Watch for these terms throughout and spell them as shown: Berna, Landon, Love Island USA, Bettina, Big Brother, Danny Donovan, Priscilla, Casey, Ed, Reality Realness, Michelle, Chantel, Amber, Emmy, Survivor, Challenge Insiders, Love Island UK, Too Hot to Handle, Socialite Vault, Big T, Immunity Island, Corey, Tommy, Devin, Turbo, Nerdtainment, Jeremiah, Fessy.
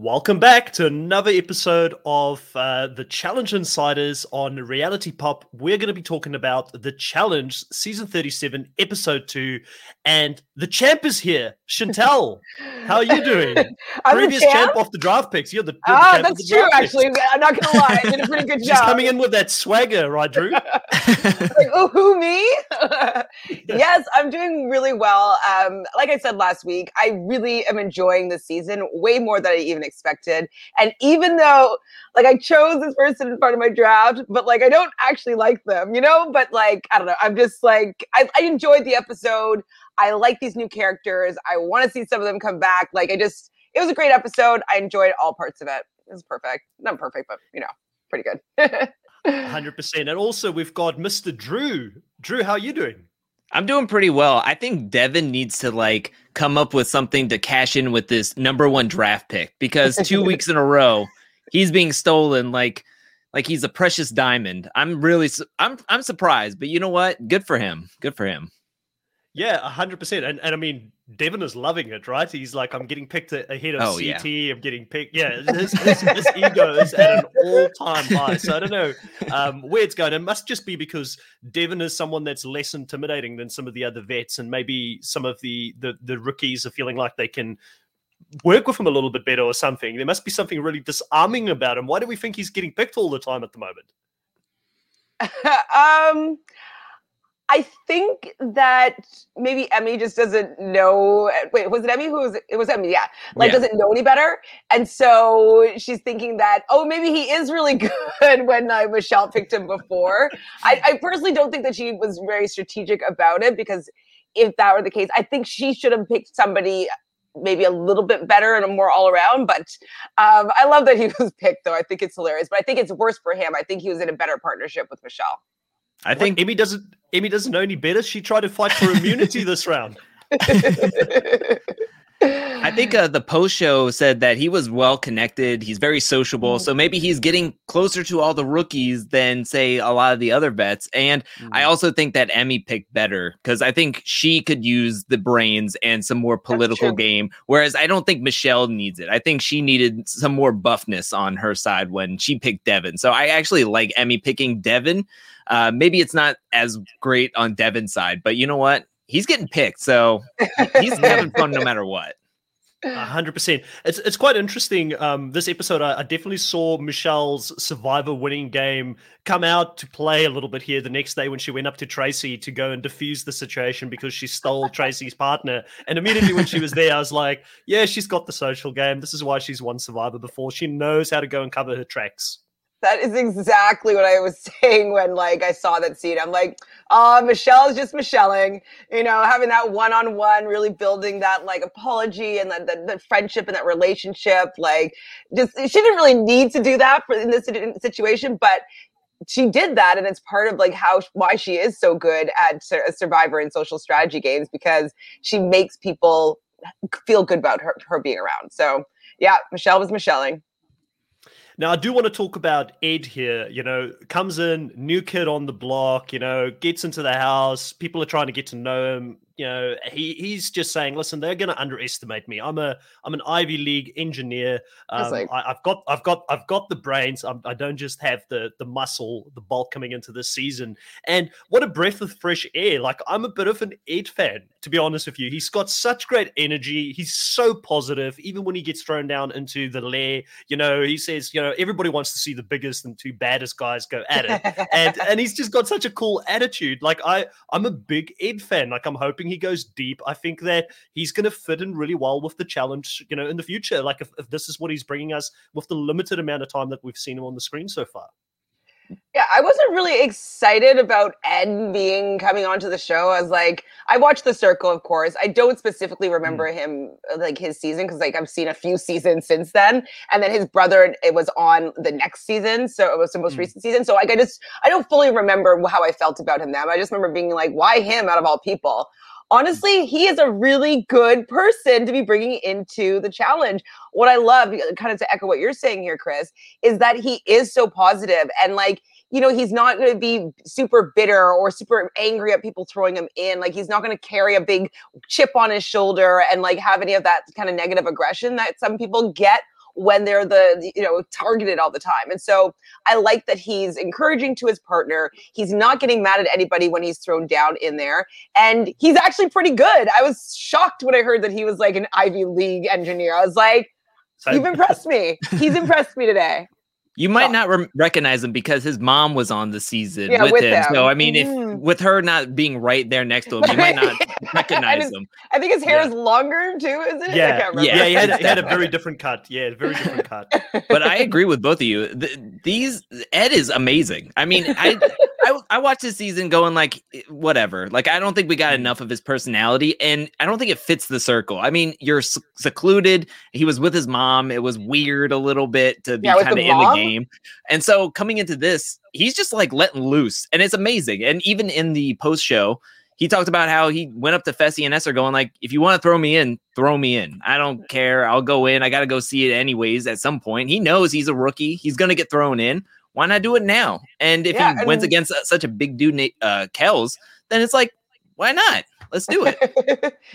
Welcome back to another episode of The Challenge Insiders on Reality Pop. We're going to be talking about The Challenge, Season 37, Episode 2, and the champ is here, Chantel. How are you doing? Previous champ off the draft picks. You're the champ that's of the true, actually. I'm not going to lie. I did a pretty good job. She's coming in with that swagger, right, Drew? Like, oh, who, me? Yes, I'm doing really well. Like I said last week, I really am enjoying this season way more than I even expected. And even though, like, I chose this person in part of my draft, but, like, I don't actually like them, you know? But, like, I don't know. I'm just, like, I enjoyed the episode. I like these new characters. I want to see some of them come back. Like, it was a great episode. I enjoyed all parts of it. It was perfect. Not perfect, but, you know, pretty good. 100%. And also, we've got Mr. Drew. Drew, how are you doing? I'm doing pretty well. I think Devin needs to, like, come up with something to cash in with this number one draft pick, because two weeks in a row, he's being stolen like he's a precious diamond. I'm surprised, but you know what? Good for him. Good for him. Yeah, 100%. And I mean, Devin is loving it, right? He's like, I'm getting picked ahead of CT. Yeah. I'm getting picked. Yeah, his ego is at an all-time high. So I don't know where it's going. It must just be because Devin is someone that's less intimidating than some of the other vets, and maybe some of the rookies are feeling like they can work with him a little bit better or something. There must be something really disarming about him. Why do we think he's getting picked all the time at the moment? I think that maybe Emmy just doesn't know. Wait, was it Emmy? It was Emmy, yeah. Doesn't know any better. And so she's thinking that, oh, maybe he is really good when Michelle picked him before. I personally don't think that she was very strategic about it, because if that were the case, I think she should have picked somebody maybe a little bit better and more all around. But I love that he was picked, though. I think it's hilarious. But I think it's worse for him. I think he was in a better partnership with Michelle. I think Emmy doesn't know any better. She tried to fight for immunity this round. I think the post show said that he was well connected. He's very sociable. Mm-hmm. So maybe he's getting closer to all the rookies than, say, a lot of the other vets. And I also think that Emmy picked better, because I think she could use the brains and some more political game. Whereas I don't think Michelle needs it. I think she needed some more buffness on her side when she picked Devin. So I actually like Emmy picking Devin. Maybe it's not as great on Devin's side, but you know what? He's getting picked, so he's having fun no matter what. 100%. It's quite interesting. This episode, I definitely saw Michelle's Survivor winning game come out to play a little bit here the next day when she went up to Tracy to go and defuse the situation because she stole Tracy's partner. And immediately when she was there, I was like, yeah, she's got the social game. This is why she's won Survivor before. She knows how to go and cover her tracks. That is exactly what I was saying when, like, I saw that scene. I'm like, Michelle's just Michelling, you know, having that one-on-one, really building that, like, apology and that friendship and that relationship. Like, just, she didn't really need to do that in this situation, but she did that, and it's part of, like, why she is so good at Survivor and social strategy games, because she makes people feel good about her being around. So, yeah, Michelle was Michelling. Now, I do want to talk about Ed here, you know, comes in, new kid on the block, you know, gets into the house. People are trying to get to know him. You know, he's just saying, listen, they're going to underestimate me. I'm an Ivy League engineer. I've got the brains. I don't just have the muscle, the bulk coming into this season. And what a breath of fresh air. Like, I'm a bit of an Ed fan, to be honest with you. He's got such great energy. He's so positive. Even when he gets thrown down into the lair, you know, he says, you know, everybody wants to see the biggest and two baddest guys go at it. and he's just got such a cool attitude. Like, I'm a big Ed fan. Like, I'm hoping he goes deep. I think that he's going to fit in really well with the challenge, you know, in the future. Like, if this is what he's bringing us with the limited amount of time that we've seen him on the screen so far. Yeah, I wasn't really excited about Ed coming onto the show. I was like, I watched The Circle, of course. I don't specifically remember him, like, his season, because, like, I've seen a few seasons since then. And then his brother, it was on the next season, so it was the most recent season. So, like, I don't fully remember how I felt about him then. I just remember being like, why him out of all people? Honestly, he is a really good person to be bringing into the challenge. What I love, kind of to echo what you're saying here, Chris, is that he is so positive, and, like, you know, he's not going to be super bitter or super angry at people throwing him in. Like, he's not going to carry a big chip on his shoulder and, like, have any of that kind of negative aggression that some people get when they're the, you know, targeted all the time. And so I like that he's encouraging to his partner. He's not getting mad at anybody when he's thrown down in there. And he's actually pretty good. I was shocked when I heard that he was like an Ivy League engineer. I was like, you've impressed me. He's impressed me today. You might not recognize him because his mom was on the season with him. So, I mean, if with her not being right there next to him, you might not recognize him. I think his hair is longer, too, is it? Yeah, I can't remember. He had a very different cut. Yeah, very different cut. But I agree with both of you. Ed is amazing. I mean, I watched this season going like, whatever. Like, I don't think we got enough of his personality, and I don't think it fits the circle. I mean, you're secluded. He was with his mom. It was weird a little bit to be kind of in the game. And so coming into this, he's just like letting loose, and it's amazing. And even in the post show, he talked about how he went up to Fessy and Esther going like, if you want to throw me in. I don't care. I'll go in. I got to go see it anyways at some point. He knows he's a rookie. He's going to get thrown in. Why not do it now? And if he wins against such a big dude, Kels, then it's like, why not? Let's do it.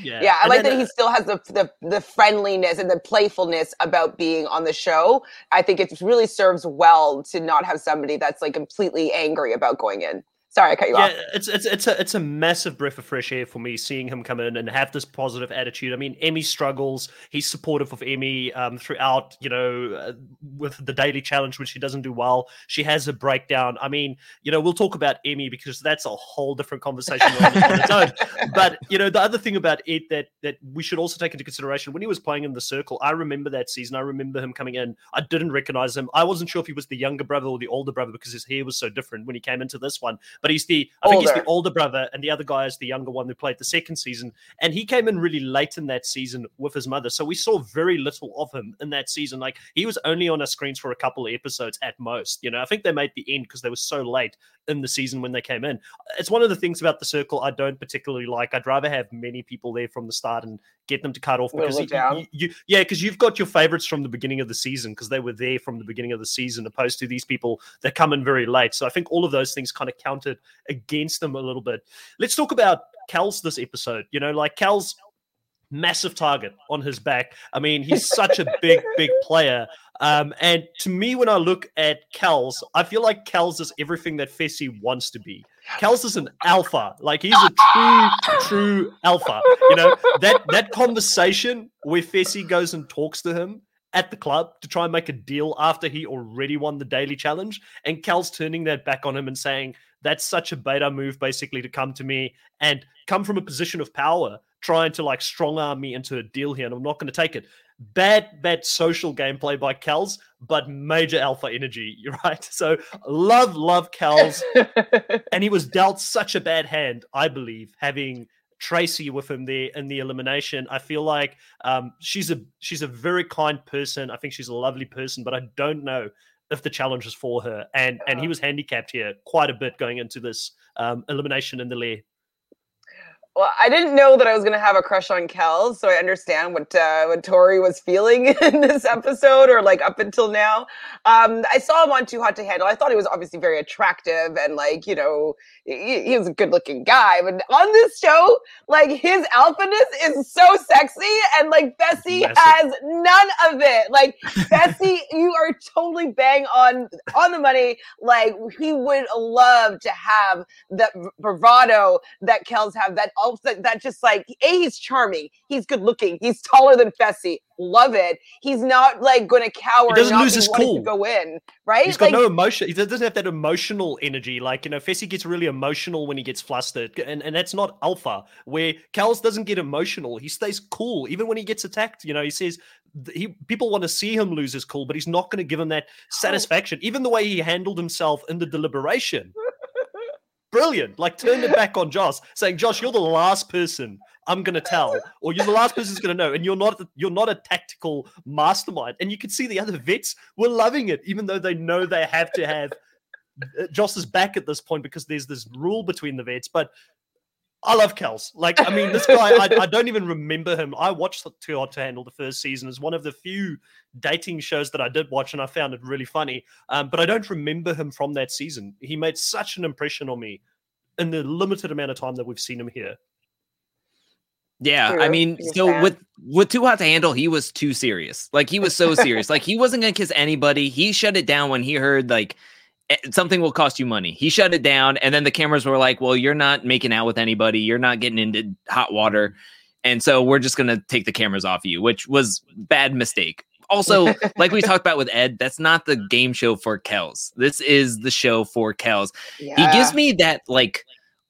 Yeah, I like that he still has the friendliness and the playfulness about being on the show. I think it really serves well to not have somebody that's like completely angry about going in. Sorry, I cut you off. Yeah, it's a massive breath of fresh air for me seeing him come in and have this positive attitude. I mean, Emmy struggles. He's supportive of Emmy throughout, you know, with the daily challenge when she doesn't do well. She has a breakdown. I mean, you know, we'll talk about Emmy because that's a whole different conversation on its own. But, you know, the other thing about Ed that we should also take into consideration, when he was playing in The Circle, I remember that season. I remember him coming in. I didn't recognize him. I wasn't sure if he was the younger brother or the older brother because his hair was so different when he came into this one. But I think he's the older brother, and the other guy is the younger one who played the second season. And he came in really late in that season with his mother. So we saw very little of him in that season. Like, he was only on our screens for a couple of episodes at most. You know, I think they made the end because they were so late in the season when they came in. It's one of the things about The Circle I don't particularly like. I'd rather have many people there from the start and get them to cut off because because you've got your favorites from the beginning of the season because they were there from the beginning of the season, opposed to these people that come in very late. So I think all of those things kind of counted against them a little bit. Let's talk about Kels this episode. You know, like, Kels, massive target on his back. I mean, he's such a big player. And to me, when I look at Kels, I feel like Kels is everything that Fessy wants to be. Kels is an alpha. Like, he's a true alpha. You know, that conversation where Fessy goes and talks to him at the club to try and make a deal after he already won the daily challenge, and Kels turning that back on him and saying, that's such a beta move, basically, to come to me and come from a position of power, trying to like strong arm me into a deal here, and I'm not going to take it. Bad social gameplay by Kels, but major alpha energy, right? So love Kels. And he was dealt such a bad hand, I believe, having Tracy with him there in the elimination. I feel like she's a very kind person. I think she's a lovely person, but I don't know if the challenge is for her. And he was handicapped here quite a bit going into this elimination in the lair. Well, I didn't know that I was going to have a crush on Kels, so I understand what Tori was feeling in this episode, or like up until now. I saw him on Too Hot to Handle. I thought he was obviously very attractive, and like, you know, he was a good-looking guy. But on this show, like, his alphaness is so sexy, and like, Fessy has none of it. Like, Fessy, you are totally bang on the money. Like, he would love to have that bravado that Kels have. That just like, A, he's charming, he's good looking, he's taller than Fessy. Love it. He's not like going to cower. He doesn't lose his cool. Go in, right? He's got no emotion. He doesn't have that emotional energy. Like, you know, Fessy gets really emotional when he gets flustered, and that's not alpha. Where Kels doesn't get emotional, he stays cool even when he gets attacked. You know, he says people want to see him lose his cool, but he's not going to give him that satisfaction. Even the way he handled himself in the deliberation. Brilliant. Like, turned it back on Josh, saying, Josh, you're the last person I'm going to tell, or you're the last person's going to know, and you're not a tactical mastermind. And you can see the other vets were loving it, even though they know they have to have Josh's back at this point because there's this rule between the vets. But I love Kels. Like, I mean, this guy, I don't even remember him. I watched Too Hot to Handle the first season. It's one of the few dating shows that I did watch, and I found it really funny. But I don't remember him from that season. He made such an impression on me in the limited amount of time that we've seen him here. Yeah, True. I mean, so sad. with Too Hot to Handle, he was too serious. Like, he was so serious. Like, he wasn't going to kiss anybody. He shut it down when he heard, like, something will cost you money. He shut it down, and then the cameras were like, well, you're not making out with anybody. You're not getting into hot water, and so we're just going to take the cameras off you, which was bad mistake. Also, like we talked about with Ed, that's not the game show for Kels. This is the show for Kels. Yeah. He gives me that, like,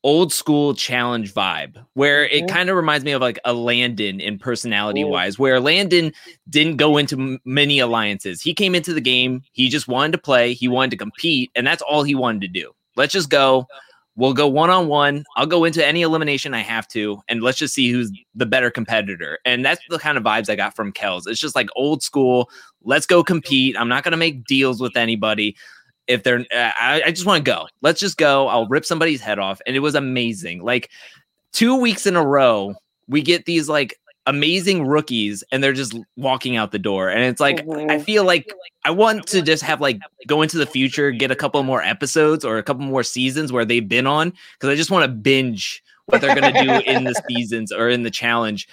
old school challenge vibe where it kind of reminds me of like a Landon in personality wise, where Landon didn't go into many alliances. He came into the game. He just wanted to play. He wanted to compete. And that's all he wanted to do. Let's just go. We'll go one-on-one. I'll go into any elimination I have to. And let's just see who's the better competitor. And that's the kind of vibes I got from Kels. It's just like old school. Let's go compete. I'm not going to make deals with anybody. If they're, I just want to go. Let's just go. I'll rip somebody's head off. And it was amazing. Like 2 weeks in a row, we get these like amazing rookies and they're just walking out the door. And it's like, I feel like I want to just have like go into the future, get a couple more episodes or a couple more seasons where they've been on. Cause I just want to binge what they're going to do in the seasons or in the challenge.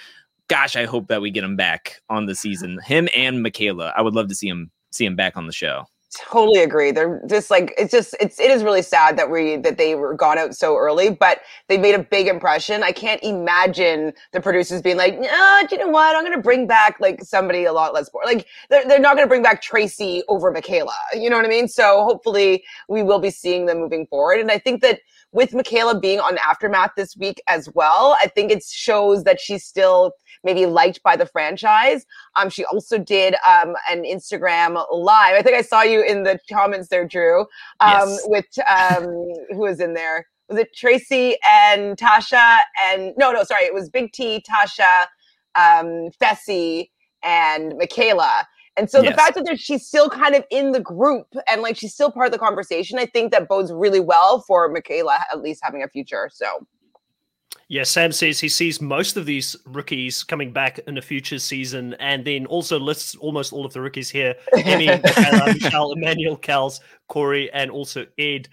Gosh, I hope that we get him back on the season. Him and Michaela. I would love to see him back on the show. Totally agree. They're just like, it is really sad that they were gone out so early, but they made a big impression. I can't imagine the producers being like, no, do you know what? I'm going to bring back like somebody a lot less boring. Like they're not going to bring back Tracy over Michaela. You know what I mean? So hopefully we will be seeing them moving forward. And I think that with Michaela being on Aftermath this week as well, I think it shows that she's still maybe liked by the franchise. She also did an Instagram live. I think I saw you in the comments there, Drew, yes. With who was in there? Was it Tracy and Tasha and no, sorry. It was Big T, Tasha, Fessy, and Michaela. And so yes. The fact that she's still kind of in the group and like she's still part of the conversation, I think that bodes really well for Michaela at least having a future. So. Yeah, Sam says he sees most of these rookies coming back in a future season and then also lists almost all of the rookies here. Emmy, Michelle, Emmanuel, Kels, Corey, and also Ed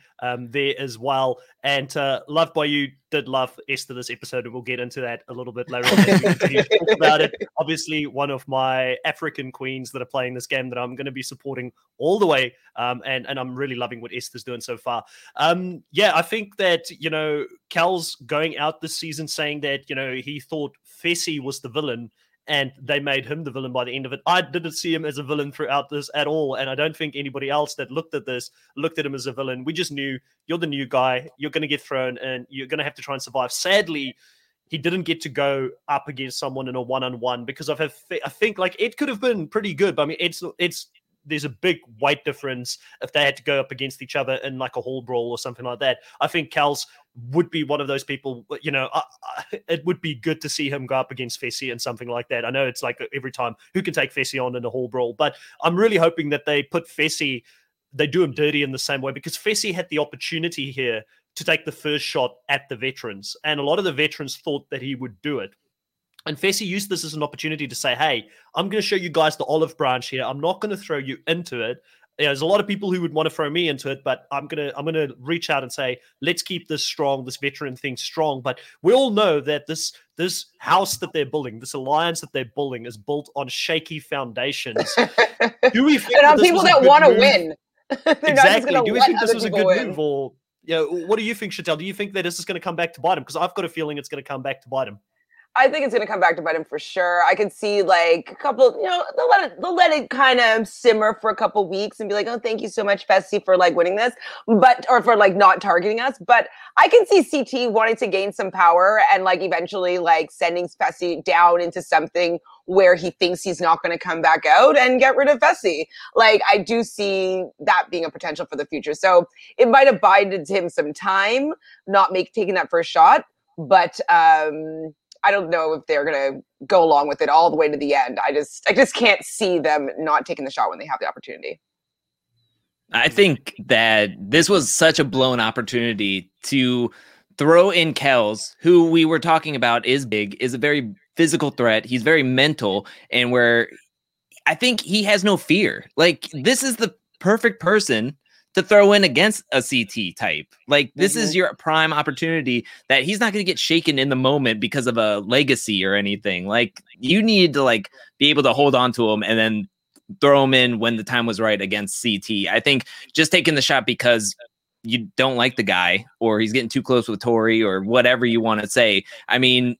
there as well. And Love By You did love Esther this episode, and we'll get into that a little bit later on. Talk about it. Obviously, one of my African queens that are playing this game that I'm going to be supporting all the way, and I'm really loving what Esther's doing so far. Yeah, I think that, you know, Kels going out this season saying that, you know, he thought Fessy was the villain and they made him the villain by the end of it. I didn't see him as a villain throughout this at all, and I don't think anybody else that looked at this looked at him as a villain. We just knew you're the new guy, you're going to get thrown, and you're going to have to try and survive. Sadly, he didn't get to go up against someone in a one-on-one because I think like it could have been pretty good, but I mean it's there's a big weight difference if they had to go up against each other in like a hall brawl or something like that. I think Kels would be one of those people, you know, it would be good to see him go up against Fessy and something like that. I know it's like every time who can take Fessy on in a hall brawl, but I'm really hoping that they put Fessy, they do him dirty in the same way because Fessy had the opportunity here to take the first shot at the veterans. And a lot of the veterans thought that he would do it. And Fessy used this as an opportunity to say, hey, I'm going to show you guys the olive branch here. I'm not going to throw you into it. You know, there's a lot of people who would want to throw me into it, but I'm going to reach out and say, let's keep this strong, this veteran thing strong. But we all know that this house that they're building, this alliance that they're building is built on shaky foundations. Do we think and on people that want to win. Exactly. Do we think this was a good move? Or, you know, what do you think, Chantel? Do you think that this is going to come back to bite him? Because I've got a feeling it's going to come back to bite him. I think it's going to come back to bite him for sure. I could see like a couple, you know, they'll let it kind of simmer for a couple weeks and be like, oh, thank you so much, Fessy, for like winning this, but, or for like not targeting us. But I can see CT wanting to gain some power and like eventually like sending Fessy down into something where he thinks he's not going to come back out and get rid of Fessy. Like, I do see that being a potential for the future. So it might have bided him some time, not taking that first shot, but, I don't know if they're going to go along with it all the way to the end. I just can't see them not taking the shot when they have the opportunity. I think that this was such a blown opportunity to throw in Kels, who we were talking about is big, is a very physical threat. He's very mental, and I think he has no fear. Like, this is the perfect person to throw in against a CT type. Like, this is your prime opportunity that he's not going to get shaken in the moment because of a legacy or anything. Like, you need to, like, be able to hold on to him and then throw him in when the time was right against CT. I think just taking the shot because you don't like the guy or he's getting too close with Tori or whatever you want to say. I mean,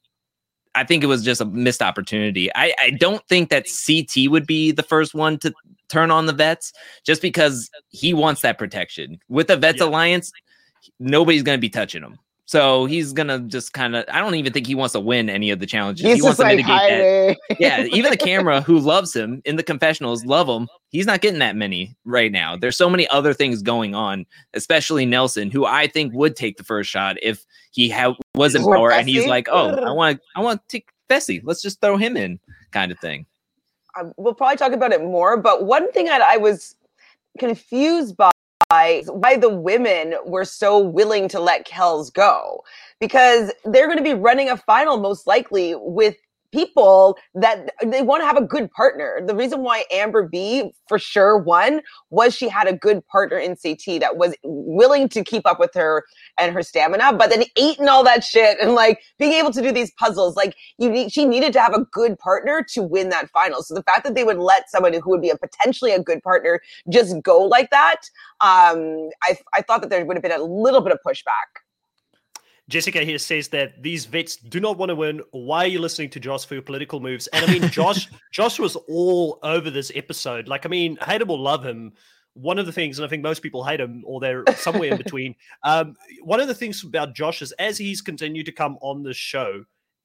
I think it was just a missed opportunity. I don't think that CT would be the first one to turn on the vets just because he wants that protection. With the Vets Alliance, nobody's going to be touching him. So he's going to just kind of, I don't even think he wants to win any of the challenges. He wants to mitigate that. Yeah, even the camera who loves him in the confessionals, love him. He's not getting that many right now. There's so many other things going on, especially Nelson, who I think would take the first shot if he was in power, and he's like, oh, I want to take Fessy. Let's just throw him in, kind of thing. We'll probably talk about it more, but one thing that I was confused by is why the women were so willing to let Kels go, because they're going to be running a final most likely with people that they want to have a good partner. The reason why Amber B for sure won was she had a good partner in CT that was willing to keep up with her and her stamina, but then eating all that shit and like being able to do these puzzles, like she needed to have a good partner to win that final. So the fact that they would let someone who would be a potentially a good partner just go like that, I thought that there would have been a little bit of pushback. Jessica here says that these vets do not want to win. Why are you listening to Josh for your political moves? And I mean, Josh was all over this episode. Like, I mean, hate him or love him. One of the things, and I think most people hate him or they're somewhere in between. One of the things about Josh is as he's continued to come on the show,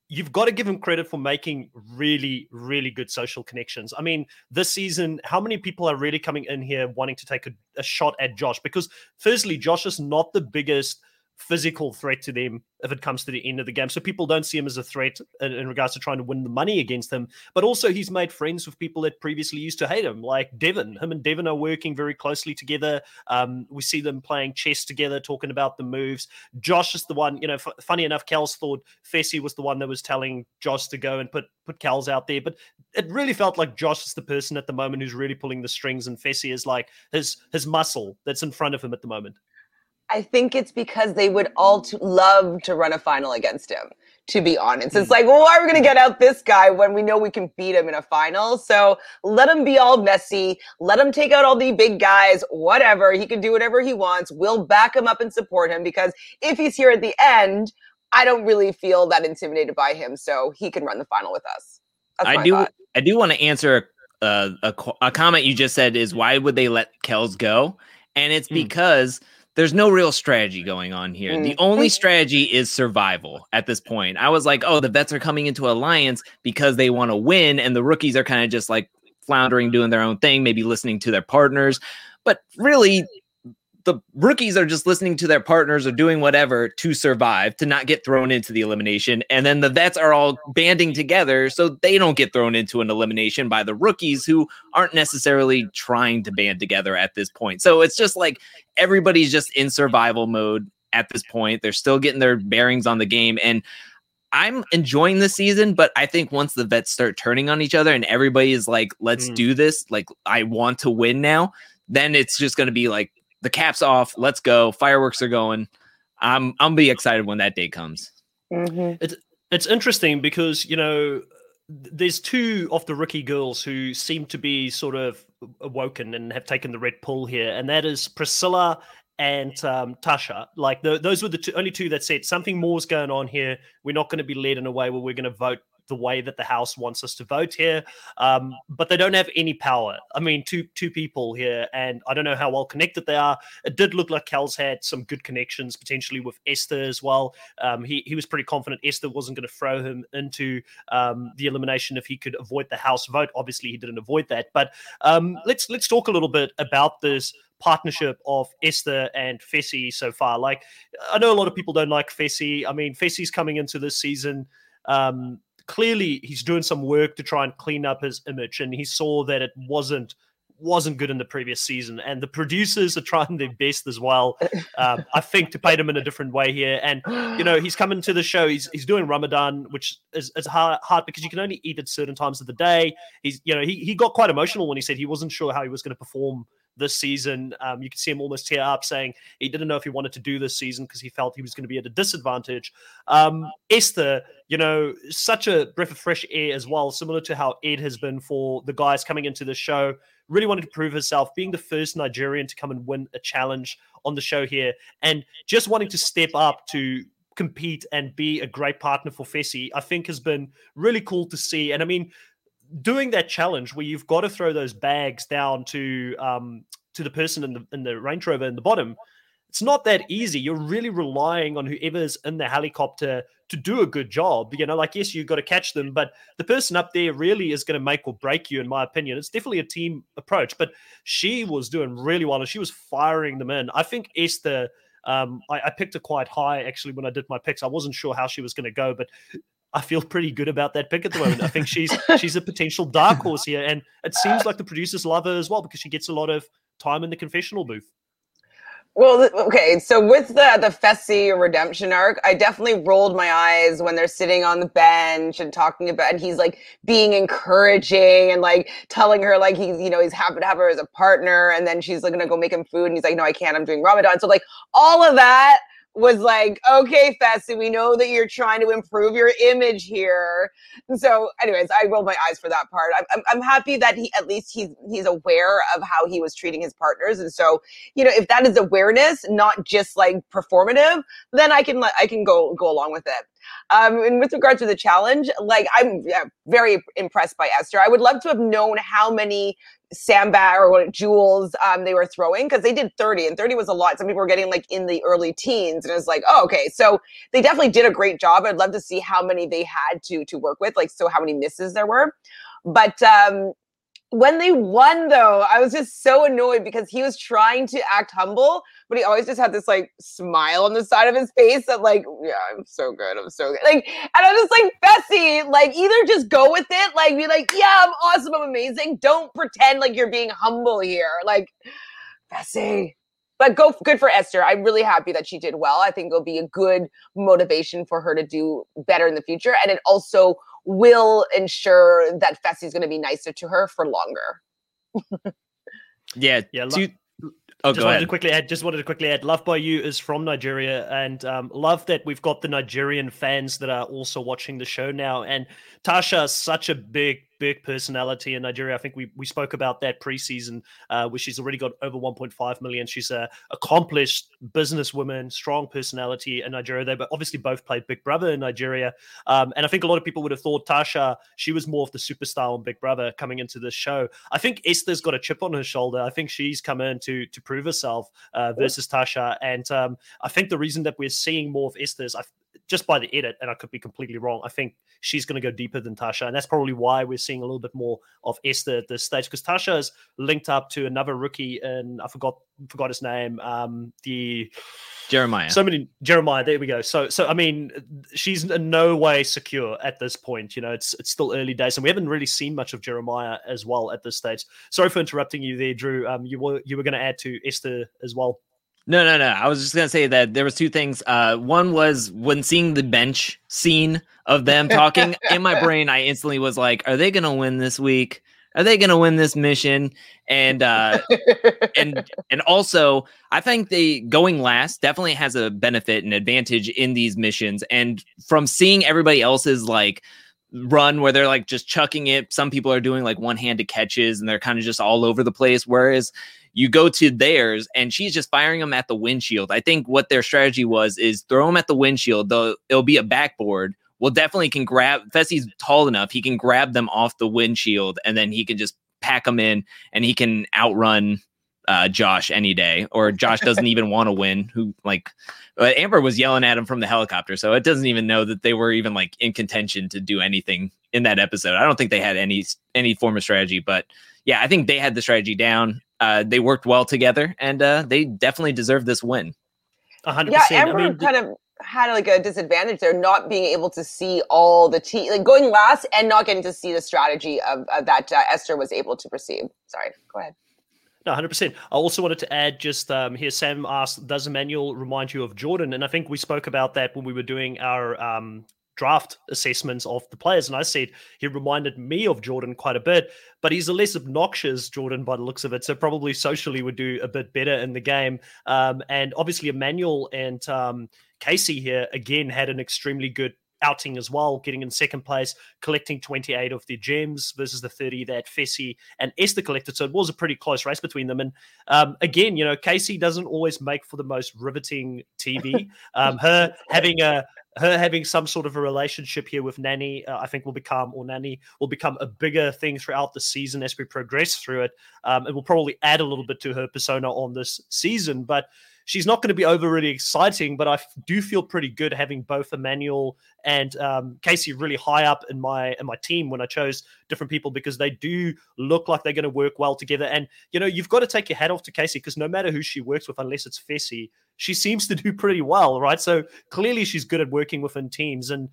you've got to give him credit for making really, really good social connections. I mean, this season, how many people are really coming in here wanting to take a shot at Josh? Because firstly, Josh is not the biggest physical threat to them if it comes to the end of the game. So people don't see him as a threat in regards to trying to win the money against him. But also he's made friends with people that previously used to hate him, like Devin. Him and Devin are working very closely together. We see them playing chess together, talking about the moves. Josh is the one, you know, funny enough, Kels thought Fessy was the one that was telling Josh to go and put Kels out there. But it really felt like Josh is the person at the moment who's really pulling the strings, and Fessy is like his muscle that's in front of him at the moment. I think it's because they would all love to run a final against him, to be honest. It's like, well, why are we going to get out this guy when we know we can beat him in a final? So let him be all messy. Let him take out all the big guys, whatever. He can do whatever he wants. We'll back him up and support him, because if he's here at the end, I don't really feel that intimidated by him. So he can run the final with us. I do want to answer a comment you just said is, why would they let Kels go? And it's because there's no real strategy going on here. The only strategy is survival at this point. I was like, oh, the vets are coming into alliance because they want to win, and the rookies are kind of just like floundering, doing their own thing, maybe listening to their partners. But really, the rookies are just listening to their partners or doing whatever to survive, to not get thrown into the elimination. And then the vets are all banding together so they don't get thrown into an elimination by the rookies, who aren't necessarily trying to band together at this point. So it's just like everybody's just in survival mode at this point. They're still getting their bearings on the game. And I'm enjoying this season, but I think once the vets start turning on each other and everybody is like, let's do this, like, I want to win now, then it's just going to be like, the cap's off. Let's go. Fireworks are going. I'm be excited when that day comes. It's interesting because, you know, there's two of the rookie girls who seem to be sort of awoken and have taken the red pill here, and that is Priscilla and Tasha. Like, those were the only two that said something more is going on here. We're not going to be led in a way where we're going to vote the way that the house wants us to vote here. But they don't have any power. I mean, two people here, and I don't know how well connected they are. It did look like Kels had some good connections potentially with Esther as well. He was pretty confident Esther wasn't going to throw him into the elimination if he could avoid the house vote. Obviously he didn't avoid that, but let's talk a little bit about this partnership of Esther and Fessy so far. Like, I know a lot of people don't like Fessy. I mean, Fessy's coming into this season, clearly he's doing some work to try and clean up his image, and he saw that it wasn't wasn't good in the previous season, and the producers are trying their best as well, I think, to paint him in a different way here. And, you know, he's coming to the show, he's doing Ramadan, which is hard because you can only eat at certain times of the day. He's, you know, he got quite emotional when he said he wasn't sure how he was going to perform this season. You can see him almost tear up, saying he didn't know if he wanted to do this season because he felt he was going to be at a disadvantage. Esther, you know, such a breath of fresh air as well, similar to how Ed has been for the guys coming into the show. Really wanted to prove herself, being the first Nigerian to come and win a challenge on the show here, and just wanting to step up to compete and be a great partner for Fessy, I think has been really cool to see. And I mean, doing that challenge where you've got to throw those bags down to the person in the Range Rover in the bottom, it's not that easy. You're really relying on whoever's in the helicopter to do a good job. You know, like, yes, you've got to catch them, but the person up there really is going to make or break you, in my opinion. It's definitely a team approach, but she was doing really well and she was firing them in. I think Esther, I picked her quite high, actually, when I did my picks. I wasn't sure how she was going to go, but I feel pretty good about that pick at the moment. I think she's a potential dark horse here. And it seems like the producers love her as well because she gets a lot of time in the confessional booth. Well, okay, so with the Fessy redemption arc, I definitely rolled my eyes when they're sitting on the bench and talking about, and he's like being encouraging and like telling her like he's, you know, he's happy to have her as a partner, and then she's like gonna go make him food and he's like, no, I can't, I'm doing Ramadan. So like all of that was like, okay, Fessy, we know that you're trying to improve your image here. And so anyways, I rolled my eyes for that part. I'm happy that he, at least he's aware of how he was treating his partners. And so, you know, if that is awareness, not just like performative, then I can go along with it. And with regards to the challenge, like, I'm very impressed by Esther. I would love to have known how many samba or jewels they were throwing, because they did 30, and 30 was a lot. Some people were getting like in the early teens, and it's like, oh, okay. So they definitely did a great job. I'd love to see how many they had to work with, like, so how many misses there were. But when they won, though, I was just so annoyed because he was trying to act humble, but he always just had this like smile on the side of his face that like, yeah, I'm so good. Like, and I'm just like, Fessy, like, either just go with it, like, be like, yeah, I'm awesome, I'm amazing. Don't pretend like you're being humble here. Like, Fessy. But good for Esther. I'm really happy that she did well. I think it'll be a good motivation for her to do better in the future. And it also will ensure that Fessy's going to be nicer to her for longer. Yeah. Just wanted to quickly add, Love By You is from Nigeria, and love that we've got the Nigerian fans that are also watching the show now. And Tasha is such a big personality in Nigeria. I think we spoke about that preseason, where she's already got over 1.5 million. She's an accomplished businesswoman, strong personality in Nigeria. They obviously both played Big Brother in Nigeria. And I think a lot of people would have thought Tasha, she was more of the superstar on Big Brother coming into this show. I think Esther's got a chip on her shoulder. I think she's come in to prove herself versus Tasha. And I think the reason that we're seeing more of Esther is just by the edit, and I could be completely wrong, I think she's going to go deeper than Tasha. And that's probably why we're seeing a little bit more of Esther at this stage, because Tasha is linked up to another rookie, and I forgot his name. Jeremiah. There we go. So I mean, she's in no way secure at this point. You know, it's still early days, and we haven't really seen much of Jeremiah as well at this stage. Sorry for interrupting you there, Drew. You were going to add to Esther as well. No. I was just going to say that there was two things. One was when seeing the bench scene of them talking in my brain, I instantly was like, are they going to win this week? Are they going to win this mission? And, and also I think going last definitely has a benefit and advantage in these missions. And from seeing everybody else's like run where they're like just chucking it, some people are doing like one-handed catches and they're kind of just all over the place. Whereas you go to theirs and she's just firing them at the windshield. I think what their strategy was is throw them at the windshield. Though it'll be a backboard. Well, definitely can grab. Fessy's tall enough. He can grab them off the windshield and then he can just pack them in, and he can outrun Josh any day. Or Josh doesn't even want to win. Amber was yelling at him from the helicopter. So it doesn't even know that they were even like in contention to do anything in that episode. I don't think they had any form of strategy, but yeah, I think they had the strategy down. They worked well together, and they definitely deserve this win. 100%. Yeah, Amber kind of had like a disadvantage there, not being able to see all the like going last and not getting to see the strategy of that Esther was able to perceive. Sorry, go ahead. No, 100%. I also wanted to add just here, Sam asked, does Emmanuel remind you of Jordan? And I think we spoke about that when we were doing our draft assessments of the players. And I said he reminded me of Jordan quite a bit, but he's a less obnoxious Jordan by the looks of it. So probably socially would do a bit better in the game. And obviously Emmanuel and Casey here, again, had an extremely good outing as well, getting in second place, collecting 28 of the gems versus the 30 that Fessy and Esther collected. So it was a pretty close race between them. And again, you know, Casey doesn't always make for the most riveting TV. Her having some sort of a relationship here with Nany, I think Nany will become a bigger thing throughout the season as we progress through it. It will probably add a little bit to her persona on this season, but she's not going to be overly exciting, but I do feel pretty good having both Emmanuel and Casey really high up in my team when I chose different people, because they do look like they're going to work well together. And, you know, you've got to take your hat off to Casey, because no matter who she works with, unless it's Fessy, she seems to do pretty well, right? So clearly she's good at working within teams. And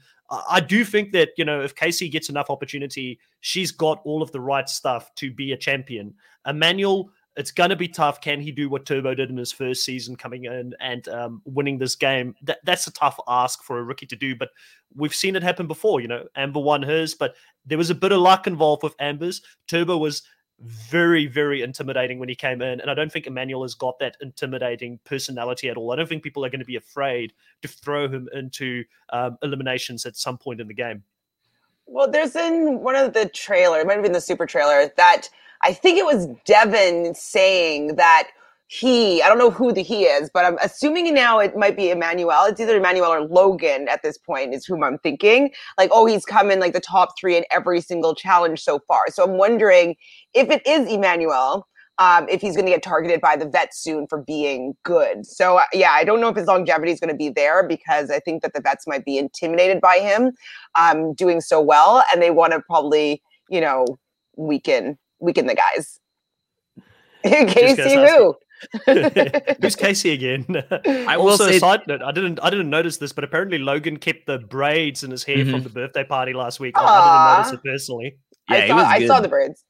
I do think that, you know, if Casey gets enough opportunity, she's got all of the right stuff to be a champion. Emmanuel, it's going to be tough. Can he do what Turbo did in his first season, coming in and winning this game? That's a tough ask for a rookie to do, but we've seen it happen before. You know, Amber won hers, but there was a bit of luck involved with Amber's. Turbo was very, very intimidating when he came in, and I don't think Emmanuel has got that intimidating personality at all. I don't think people are going to be afraid to throw him into eliminations at some point in the game. Well, there's in one of the trailer, it might have been the super trailer, that I think it was Devin saying that I don't know who the he is, but I'm assuming now it might be Emmanuel. It's either Emmanuel or Logan at this point is whom I'm thinking. Like, oh, he's come in like the top three in every single challenge so far. So I'm wondering if it is Emmanuel, if he's going to get targeted by the vets soon for being good. So yeah, I don't know if his longevity is going to be there, because I think that the vets might be intimidated by him doing so well. And they want to probably, you know, weaken the guys. Casey who? Who's Casey again? I also say, side note, I didn't notice this, but apparently Logan kept the braids in his hair from the birthday party last week. I didn't notice it personally. Yeah, I saw the braids.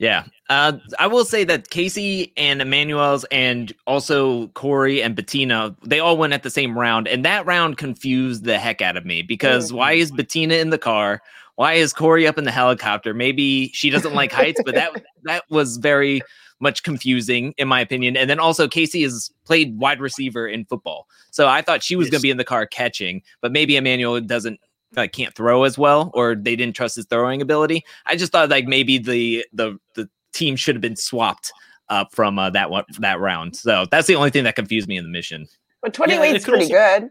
Yeah. I will say that Casey and Emmanuel's and also Corey and Bettina, they all went at the same round, and that round confused the heck out of me, because why is Bettina in the car? Why is Corey up in the helicopter? Maybe she doesn't like heights, but that was very much confusing, in my opinion. And then also Casey has played wide receiver in football, so I thought she was going to be in the car catching, but maybe Emmanuel can't throw as well, or they didn't trust his throwing ability. I just thought like maybe the team should have been swapped up from that round. So that's the only thing that confused me in the mission. But 28's pretty good.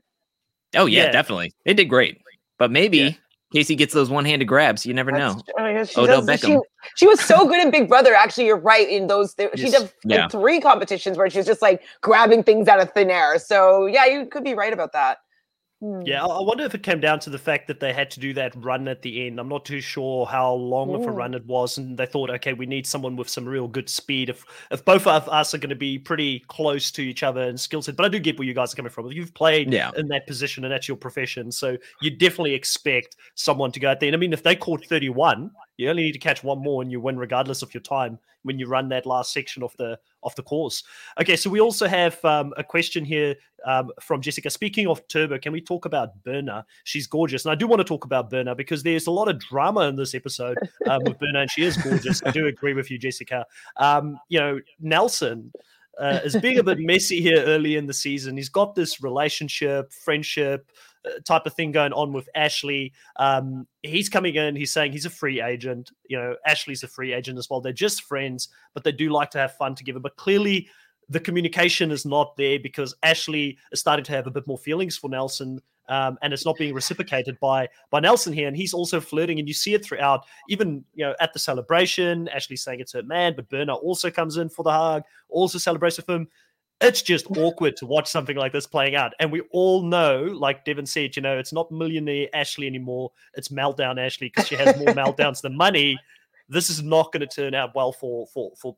Oh yeah, definitely. They did great, but maybe. Yeah. Casey gets those one-handed grabs. You never know. Odell Beckham. She was so good at Big Brother. Actually, you're right. In those, she did three competitions where she was just like grabbing things out of thin air. So yeah, you could be right about that. Yeah, I wonder if it came down to the fact that they had to do that run at the end. I'm not too sure how long of a run it was, and they thought, okay, we need someone with some real good speed. If both of us are going to be pretty close to each other and skill set, but I do get where you guys are coming from. You've played in that position, and that's your profession, so you definitely expect someone to go out there. And I mean, if they caught 31, you only need to catch one more, and you win regardless of your time when you run that last section of the course. Okay, so we also have a question here from Jessica. Speaking of Turbo, can we talk about Berna? She's gorgeous, and I do want to talk about Berna because there's a lot of drama in this episode with Berna, and she is gorgeous. I do agree with you, Jessica. You know, Nelson is being a bit messy here early in the season. He's got this relationship, friendship type of thing going on with Ashley. He's coming in, he's saying he's a free agent. You know, Ashley's a free agent as well. They're just friends, but they do like to have fun together. But clearly the communication is not there, because Ashley is starting to have a bit more feelings for Nelson, and it's not being reciprocated by Nelson here. And he's also flirting, and you see it throughout, even, you know, at the celebration, Ashley's saying it's her man, but Berna also comes in for the hug, also celebrates with him. It's just awkward to watch something like this playing out. And we all know, like Devin said, you know, it's not millionaire Ashley anymore. It's meltdown Ashley, because she has more meltdowns than money. This is not going to turn out well for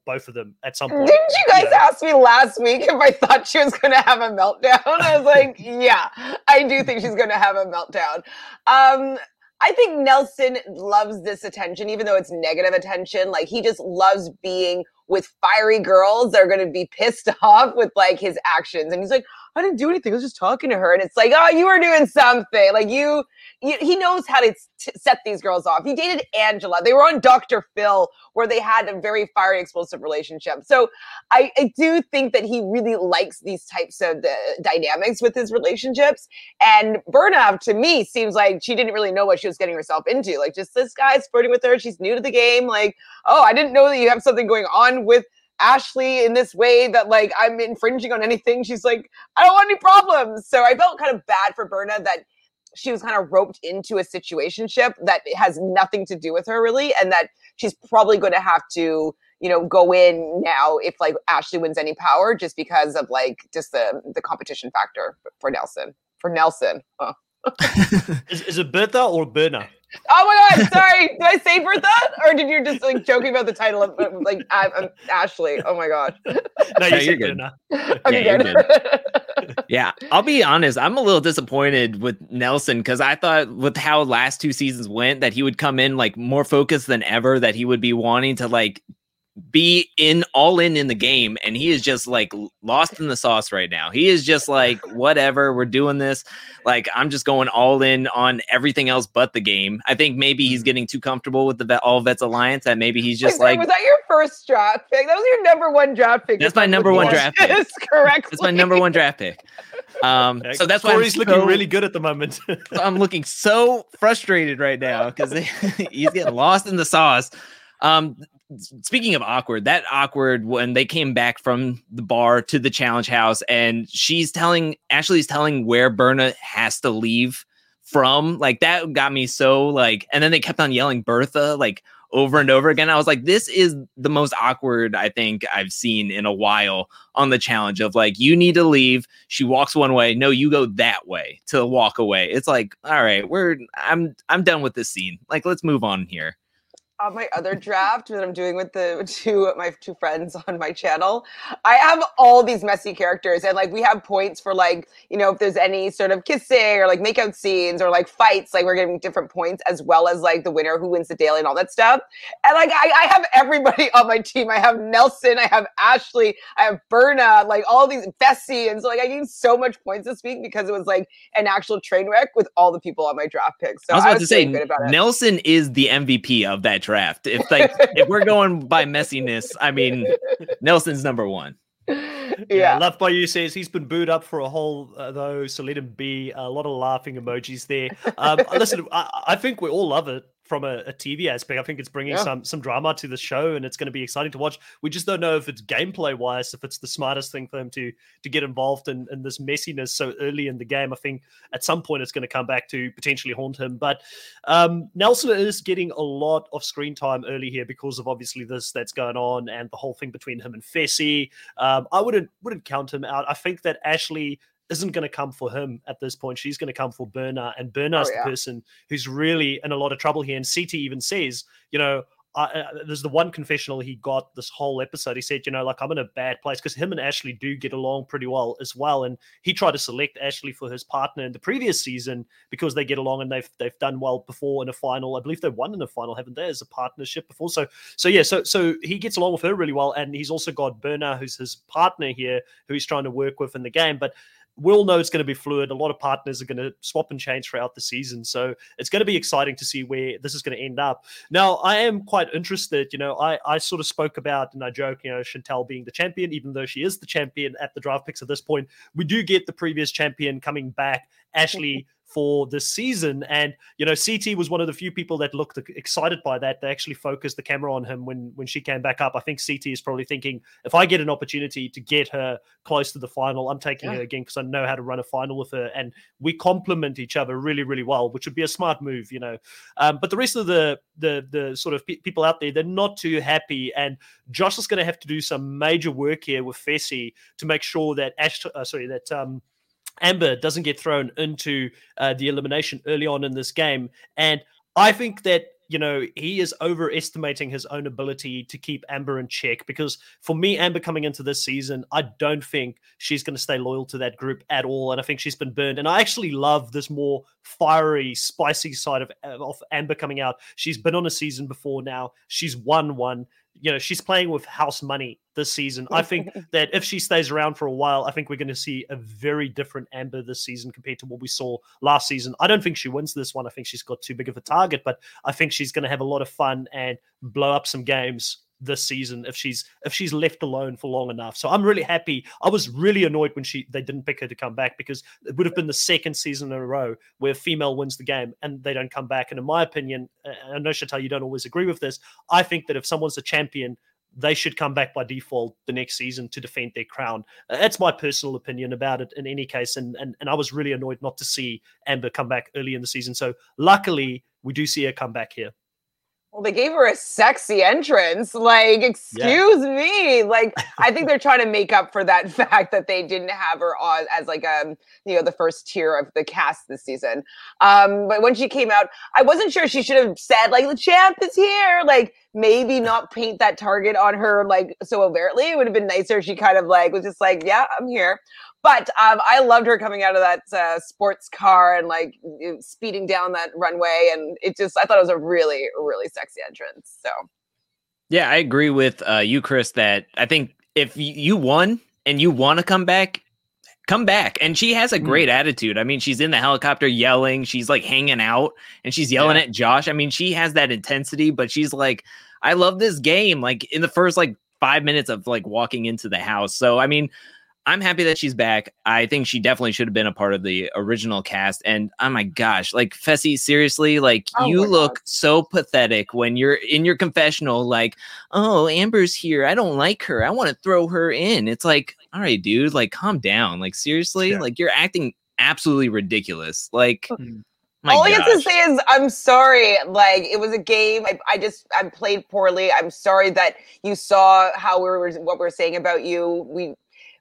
both of them at some point. Didn't you guys ask me last week if I thought she was going to have a meltdown? I was like, yeah, I do think she's going to have a meltdown. I think Nelson loves this attention, even though it's negative attention. Like, he just loves being with fiery girls that are going to be pissed off with, like, his actions. And he's like, I didn't do anything. I was just talking to her. And it's like, oh, you were doing something. Like, he knows how to set these girls off. He dated Angela. They were on Dr. Phil, where they had a very fiery, explosive relationship. So I do think that he really likes these types of dynamics with his relationships. And Berna, to me, seems like she didn't really know what she was getting herself into. Like, just this guy's flirting with her. She's new to the game. Like, oh, I didn't know that you have something going on with Ashley in this way that, like, I'm infringing on anything. She's like, I don't want any problems. So I felt kind of bad for Berna that she was kind of roped into a situationship that has nothing to do with her, really, and that she's probably going to have to, you know, go in now if, like, Ashley wins any power, just because of, like, just the competition factor for Nelson. Oh. Is it Bertha or Berna? Oh my God! Sorry, did I say Bertha, or did you just like joking about the title of like I'm Ashley? Oh my God! No, you're good. You're good. Yeah, I'll be honest. I'm a little disappointed with Nelson because I thought with how last two seasons went that he would come in like more focused than ever. That he would be wanting to like be all in the game, and he is just like lost in the sauce right now. He is just like, whatever, we're doing this, like I'm just going all in on everything else but the game. I think maybe he's getting too comfortable with the All Vets Alliance, and maybe he's just like, was that your first draft pick? That was your number one draft pick. That's my number one draft pick. That's my number one draft pick. So that's why he's looking really good at the moment. So I'm looking so frustrated right now because he's getting lost in the sauce. Speaking of awkward, that awkward when they came back from the bar to the challenge house, and Ashley's telling where Berna has to leave from, like that got me so like, and then they kept on yelling Bertha like over and over again. I was like, this is the most awkward I think I've seen in a while on the challenge of like, you need to leave. She walks one way. No, you go that way to walk away. It's like, all right, I'm done with this scene. Like, let's move on here. On my other draft that I'm doing with my two friends on my channel, I have all these messy characters, and like we have points for like, you know, if there's any sort of kissing or like makeout scenes or like fights, like we're getting different points, as well as like the winner who wins the daily and all that stuff. And like I have everybody on my team. I have Nelson, I have Ashley, I have Berna, like all these Fessy, and so like I gained so much points this week because it was like an actual train wreck with all the people on my draft picks. So I was feeling good about it. Nelson is the MVP of that draft. If like if we're going by messiness, I mean Nelson's number one. Yeah, Loved By You says he's been booed up for a whole though, so let him be. A lot of laughing emojis there. Listen, I think we all love it from a TV aspect. I think it's bringing some drama to the show, and it's going to be exciting to watch. We just don't know if it's gameplay wise, if it's the smartest thing for them to get involved in this messiness so early in the game. I think at some point it's going to come back to potentially haunt him. But Nelson is getting a lot of screen time early here because of obviously this that's going on and the whole thing between him and Fessy. I wouldn't count him out. I think that Ashley isn't going to come for him at this point. She's going to come for Berna, and Berna's the person who's really in a lot of trouble here. And CT even says, you know, there's the one confessional he got this whole episode. He said, you know, like I'm in a bad place because him and Ashley do get along pretty well as well. And he tried to select Ashley for his partner in the previous season because they get along and they've done well before in a final. I believe they've won in a final, haven't they, as a partnership before? So he gets along with her really well. And he's also got Berna, who's his partner here, who he's trying to work with in the game. But we'll know it's going to be fluid. A lot of partners are going to swap and change throughout the season. So it's going to be exciting to see where this is going to end up. Now, I am quite interested. You know, I sort of spoke about, and I joke, you know, Chantel being the champion, even though she is the champion at the draft picks at this point. We do get the previous champion coming back, Ashley, for this season. And, you know, CT was one of the few people that looked excited by that. They actually focused the camera on him when she came back up. I think CT is probably thinking, if I get an opportunity to get her close to the final, I'm taking her again because I know how to run a final with her. And we complement each other really, really well, which would be a smart move, you know. But the rest of the sort of people out there, they're not too happy. And Josh is going to have to do some major work here with Fessy to make sure that Amber doesn't get thrown into the elimination early on in this game. And I think that you know, he is overestimating his own ability to keep Amber in check, because for me, Amber coming into this season, I don't think she's going to stay loyal to that group at all. And I think she's been burned. And I actually love this more fiery, spicy side of Amber coming out. She's been on a season before now. She's won one. You know, she's playing with house money this season. I think that if she stays around for a while, I think we're going to see a very different Amber this season compared to what we saw last season. I don't think she wins this one. I think she's got too big of a target, but I think she's going to have a lot of fun and blow up some games this season if she's left alone for long enough. So I'm really happy. I was really annoyed when they didn't pick her to come back, because it would have been the second season in a row where female wins the game and they don't come back. And in my opinion, I know, Chantel, you don't always agree with this, I think that if someone's a champion, they should come back by default the next season to defend their crown. That's my personal opinion about it in any case. And I was really annoyed not to see Amber come back early in the season. So luckily we do see her come back here. Well, they gave her a sexy entrance. Like, excuse me. Like, I think they're trying to make up for that fact that they didn't have her on as like the first tier of the cast this season. But when she came out, I wasn't sure. She should have said like, the champ is here. Like, maybe not paint that target on her like so overtly. It would have been nicer if she kind of like was just like, yeah, I'm here. But I loved her coming out of that sports car and like speeding down that runway. And I thought it was a really, really sexy entrance. So, yeah, I agree with you, Chris, that I think if you won and you want to come back. And she has a great attitude. I mean, she's in the helicopter yelling. She's like hanging out and she's yelling at Josh. I mean, she has that intensity, but she's like, I love this game. Like in the first like 5 minutes of like walking into the house. So, I mean, I'm happy that she's back. I think she definitely should have been a part of the original cast. And oh my gosh, like Fessy, seriously, like you look so pathetic when you're in your confessional, like, oh, Amber's here. I don't like her. I want to throw her in. It's like, all right, dude, like calm down. Like seriously, like you're acting absolutely ridiculous. Like all I have to say is I'm sorry. Like it was a game. I played poorly. I'm sorry that you saw how what we're saying about you.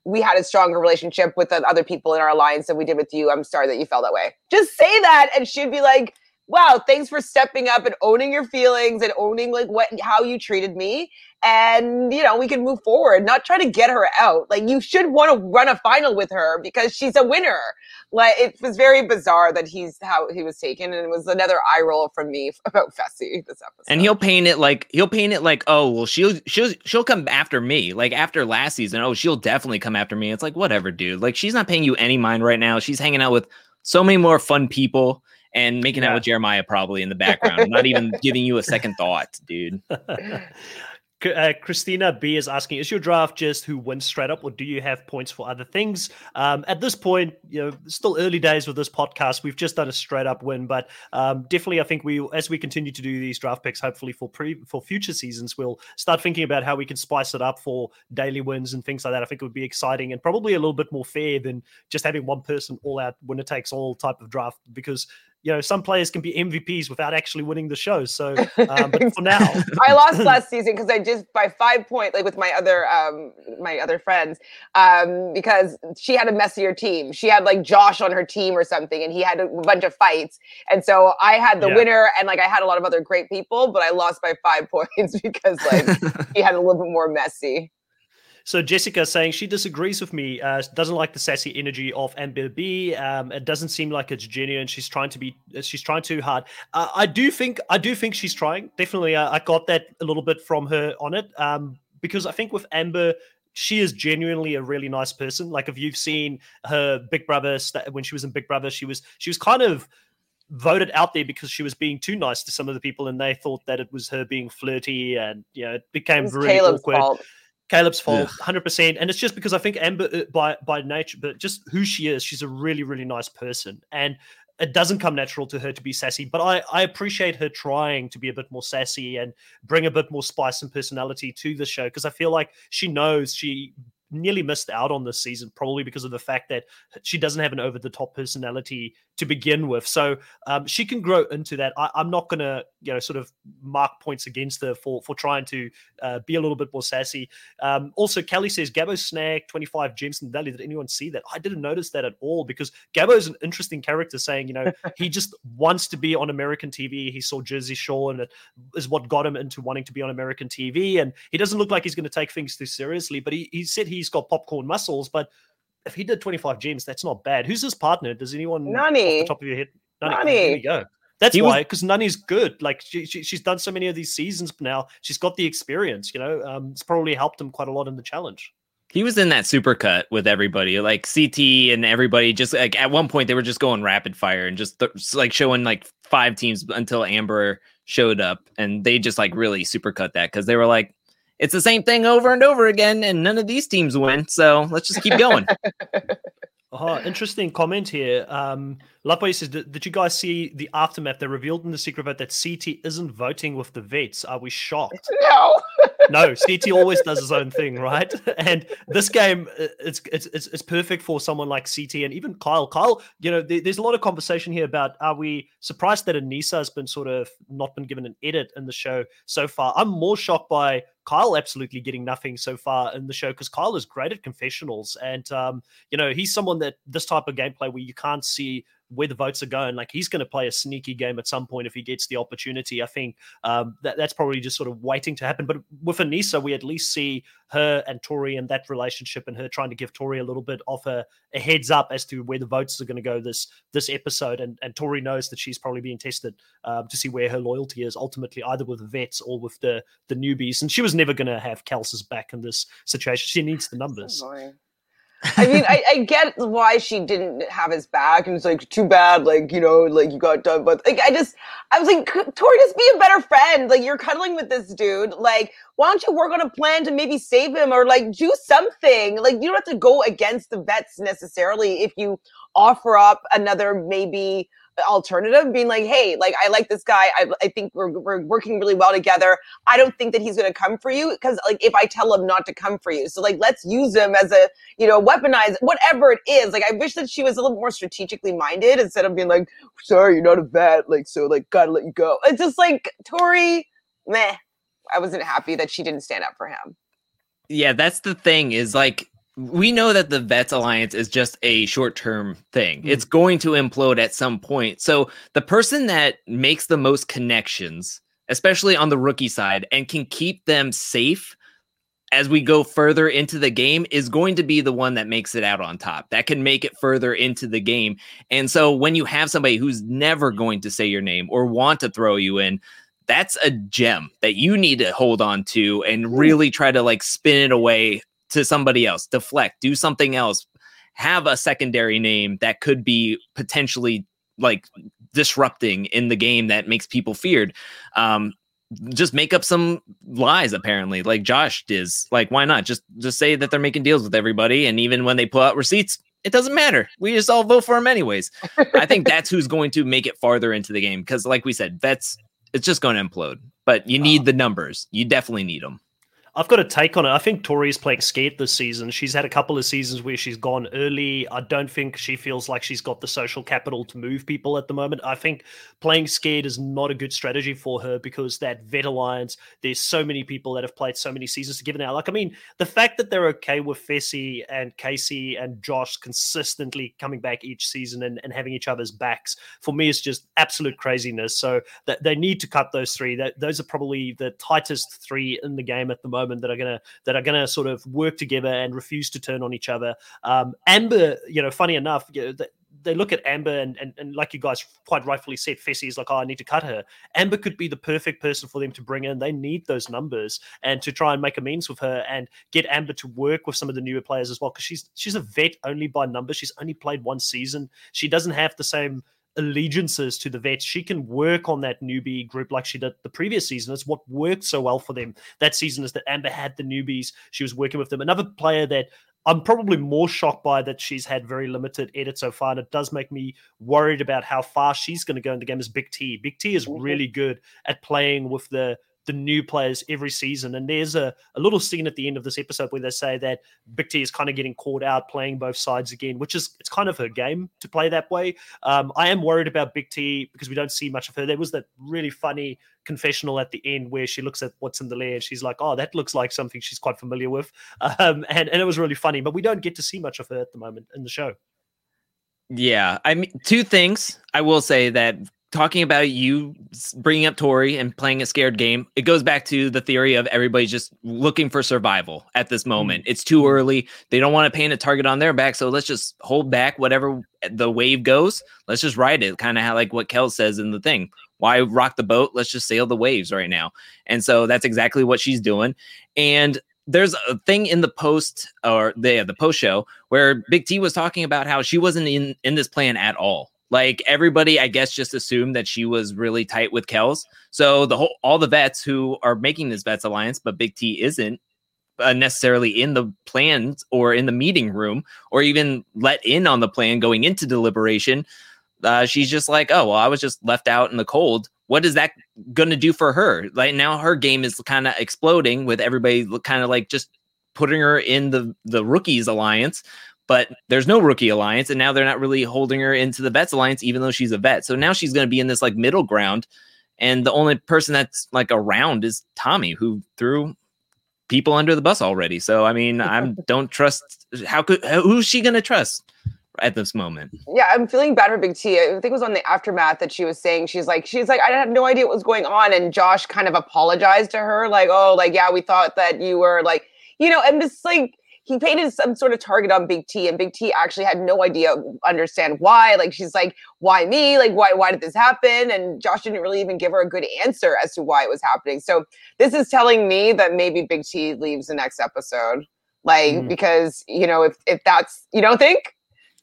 We had a stronger relationship with the other people in our alliance than we did with you. I'm sorry that you felt that way. Just say that. And she'd be like, wow, thanks for stepping up and owning your feelings and owning like how you treated me. And, you know, we can move forward, not try to get her out. Like you should want to run a final with her because she's a winner. Like it was very bizarre that how he was taken. And it was another eye roll from me about Fessy this episode. And he'll paint it like, oh, well, she'll come after me. Like after last season, oh, she'll definitely come after me. It's like, whatever, dude. Like she's not paying you any mind right now. She's hanging out with so many more fun people. And making out with Jeremiah probably in the background. I'm not even giving you a second thought, dude. Christina B is asking, is your draft just who wins straight up or do you have points for other things? At this point, you know, still early days with this podcast. We've just done a straight up win, but definitely I think as we continue to do these draft picks, hopefully for future seasons, we'll start thinking about how we can spice it up for daily wins and things like that. I think it would be exciting and probably a little bit more fair than just having one person all out winner takes all type of draft, because you know, some players can be MVPs without actually winning the show. So, but for now, I lost last season because I just by 5 points, like with my other friends, because she had a messier team. She had like Josh on her team or something, and he had a bunch of fights. And so I had the winner, and like I had a lot of other great people, but I lost by 5 points because like he had a little bit more messy. So Jessica saying she disagrees with me, doesn't like the sassy energy of Amber B. It doesn't seem like it's genuine. She's trying too hard. I do think she's trying. Definitely. I got that a little bit from her on it. Because I think with Amber, she is genuinely a really nice person. Like if you've seen her Big Brother, when she was in Big Brother, she was kind of voted out there because she was being too nice to some of the people. And they thought that it was her being flirty and, you know, it became really Caleb's awkward. Caleb's fault, 100%. And it's just because I think Amber, by nature, but just who she is, she's a really, really nice person. And it doesn't come natural to her to be sassy, but I appreciate her trying to be a bit more sassy and bring a bit more spice and personality to the show, because I feel like she knows she nearly missed out on this season, probably because of the fact that she doesn't have an over-the-top personality to begin with. So she can grow into that. I'm not going to, sort of mark points against her for trying to be a little bit more sassy. Also, Kelly says, Gabbo snagged 25 gems in the valley. Did anyone see that? I didn't notice that at all, because Gabbo is an interesting character, saying, he just wants to be on American TV. He saw Jersey Shore, and it is what got him into wanting to be on American TV. And he doesn't look like he's going to take things too seriously, but he said he's got popcorn muscles. But if he did 25 gems, that's not bad. Who's his partner? Does anyone? Nany. Off the top of your head? Nany. There you go. That's why, because Nani's good. Like she's done so many of these seasons now. She's got the experience. It's probably helped him quite a lot in the challenge. He was in that supercut with everybody, like CT and everybody. Just like at one point, they were just going rapid fire and just showing like five teams until Amber showed up, and they just like really supercut that because they were like, it's the same thing over and over again, and none of these teams win. So let's just keep going. Interesting comment here. Lapo says, did you guys see the aftermath? They revealed in the secret vote that CT isn't voting with the vets. Are we shocked? No, CT always does his own thing, right? And this game, it's perfect for someone like CT and even Kyle. Kyle, there's a lot of conversation here about, are we surprised that Anissa has been sort of not been given an edit in the show so far? I'm more shocked by Kyle absolutely getting nothing so far in the show, because Kyle is great at confessionals. And, he's someone that this type of gameplay where you can't see where the votes are going, like he's going to play a sneaky game at some point if he gets the opportunity. I think that's probably just sort of waiting to happen. But with Anissa, we at least see her and Tori and that relationship, and her trying to give Tori a little bit of a heads up as to where the votes are going to go this episode. And Tori knows that she's probably being tested to see where her loyalty is ultimately, either with the vets or with the newbies. And she was never going to have Kels's back in this situation. She needs the numbers. So I mean, I get why she didn't have his back, and it's like, too bad, like, like you got done, but like, I was like, Tori, just be a better friend. Like, you're cuddling with this dude. Like, why don't you work on a plan to maybe save him, or like do something? Like, you don't have to go against the vets necessarily if you offer up another maybe alternative, being like, hey, like I like this guy. I think we're working really well together. I don't think that he's going to come for you, because like if I tell him not to come for you, so like let's use him as a weaponize, whatever it is. Like I wish that she was a little more strategically minded, instead of being like, sorry, you're not a vet, like so like gotta let you go. It's just like, Tori, meh. I wasn't happy that she didn't stand up for him. Yeah, that's the thing, is like, we know that the Vets Alliance is just a short-term thing. It's going to implode at some point. So the person that makes the most connections, especially on the rookie side, and can keep them safe as we go further into the game, is going to be the one that makes it out on top, that can make it further into the game. And so when you have somebody who's never going to say your name or want to throw you in, that's a gem that you need to hold on to and really try to like spin it away to somebody else, deflect, do something else, have a secondary name that could be potentially like disrupting in the game that makes people feared. Just make up some lies, apparently, like Josh does. Like, why not? Just say that they're making deals with everybody. And even when they pull out receipts, it doesn't matter. We just all vote for them anyways. I think that's who's going to make it farther into the game. Because like we said, vets, it's just going to implode. But you need the numbers. You definitely need them. I've got a take on it. I think Tori is playing scared this season. She's had a couple of seasons where she's gone early. I don't think she feels like she's got the social capital to move people at the moment. I think playing scared is not a good strategy for her, because that Vet Alliance, there's so many people that have played so many seasons together now. Like, I mean, the fact that they're okay with Fessy and Casey and Josh consistently coming back each season and having each other's backs, for me, is just absolute craziness. So that they need to cut those three. Those are probably the tightest three in the game at the moment, that are gonna sort of work together and refuse to turn on each other. Amber, funny enough, they look at Amber and like you guys quite rightfully said, Fessy is like, I need to cut her. Amber could be the perfect person for them to bring in. They need those numbers, and to try and make amends with her and get Amber to work with some of the newer players as well, because she's a vet only by numbers. She's only played one season. She doesn't have the same allegiances to the vets. She can work on that newbie group like she did the previous season. It's what worked so well for them that season, is that Amber had the newbies. She was working with them. Another player that I'm probably more shocked by that she's had very limited edits so far, and it does make me worried about how far she's going to go in the game, is Big T. Big T is really good at playing with the the new players every season. And there's a little scene at the end of this episode where they say that Big T is kind of getting called out, playing both sides again, which is, it's kind of her game to play that way. I am worried about Big T because we don't see much of her. There was that really funny confessional at the end where she looks at what's in the lair and she's like, oh, that looks like something she's quite familiar with. And it was really funny, but we don't get to see much of her at the moment in the show. Yeah. I mean, two things I will say that talking about you bringing up Tori and playing a scared game, it goes back to the theory of everybody's just looking for survival at this moment. It's too early. They don't want to paint a target on their back. So let's just hold back whatever the wave goes. Let's just ride it. Kind of how like what Kels says in the thing. Why rock the boat? Let's just sail the waves right now. And so that's exactly what she's doing. And there's a thing in the post or the post show where Big T was talking about how she wasn't in this plan at all. Like everybody, I guess, just assumed that she was really tight with Kels. So all the vets who are making this Vets Alliance, but Big T isn't necessarily in the plans or in the meeting room or even let in on the plan going into deliberation. She's just like, oh, well, I was just left out in the cold. What is that going to do for her? Like now her game is kind of exploding with everybody kind of like just putting her in the Rookies Alliance, but there's no Rookie Alliance. And now they're not really holding her into the Vets Alliance, even though she's a vet. So now she's going to be in this like middle ground. And the only person that's like around is Tommy, who threw people under the bus already. So, I mean, I don't trust. Who's she going to trust at this moment? Yeah, I'm feeling bad for Big T. I think it was on the Aftermath that she was saying, she's like, I had no idea what was going on. And Josh kind of apologized to her like, oh, like, yeah, we thought that you were like, you know, and this like, he painted some sort of target on Big T, and Big T actually had no idea, understand why. Like, she's like, why me? Like, why did this happen? And Josh didn't really even give her a good answer as to why it was happening. So this is telling me that maybe Big T leaves the next episode. Like, because, you know, if that's, you don't think?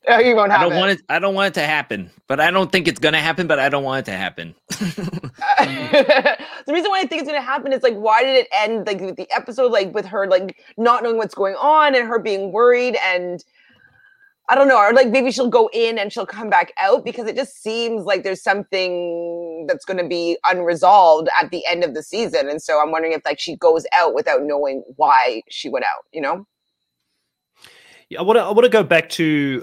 Oh, you won't have I don't it. Want it. I don't want it to happen, but I don't think it's going to happen, but I don't want it to happen. The reason why I think it's going to happen is like, why did it end like with the episode, like with her, like not knowing what's going on and her being worried and I don't know, or like maybe she'll go in and she'll come back out because it just seems like there's something that's going to be unresolved at the end of the season. And so I'm wondering if like she goes out without knowing why she went out, you know? I want to go back to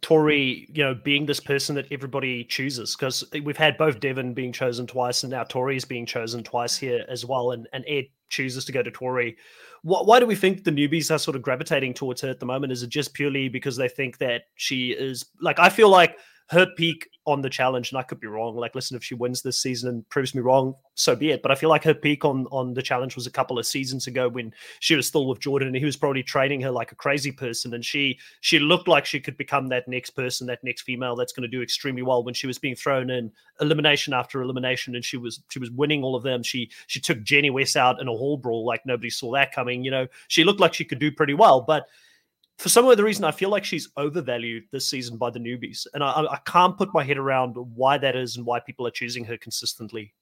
Tori, you know, being this person that everybody chooses, because we've had both Devin being chosen twice and now Tori is being chosen twice here as well. And Ed chooses to go to Tori. Why do we think the newbies are sort of gravitating towards her at the moment? Is it just purely because they think that she is like, I feel like her peak on the challenge, and I could be wrong. Like, listen, if she wins this season and proves me wrong, so be it. But I feel like her peak on the challenge was a couple of seasons ago when she was still with Jordan and he was probably training her like a crazy person. And she looked like she could become that next person, that next female that's going to do extremely well when she was being thrown in elimination after elimination. And she was winning all of them. She took Jenny West out in a hall brawl. Like nobody saw that coming. You know, she looked like she could do pretty well, but for some other reason, I feel like she's overvalued this season by the newbies. And I can't put my head around why that is and why people are choosing her consistently.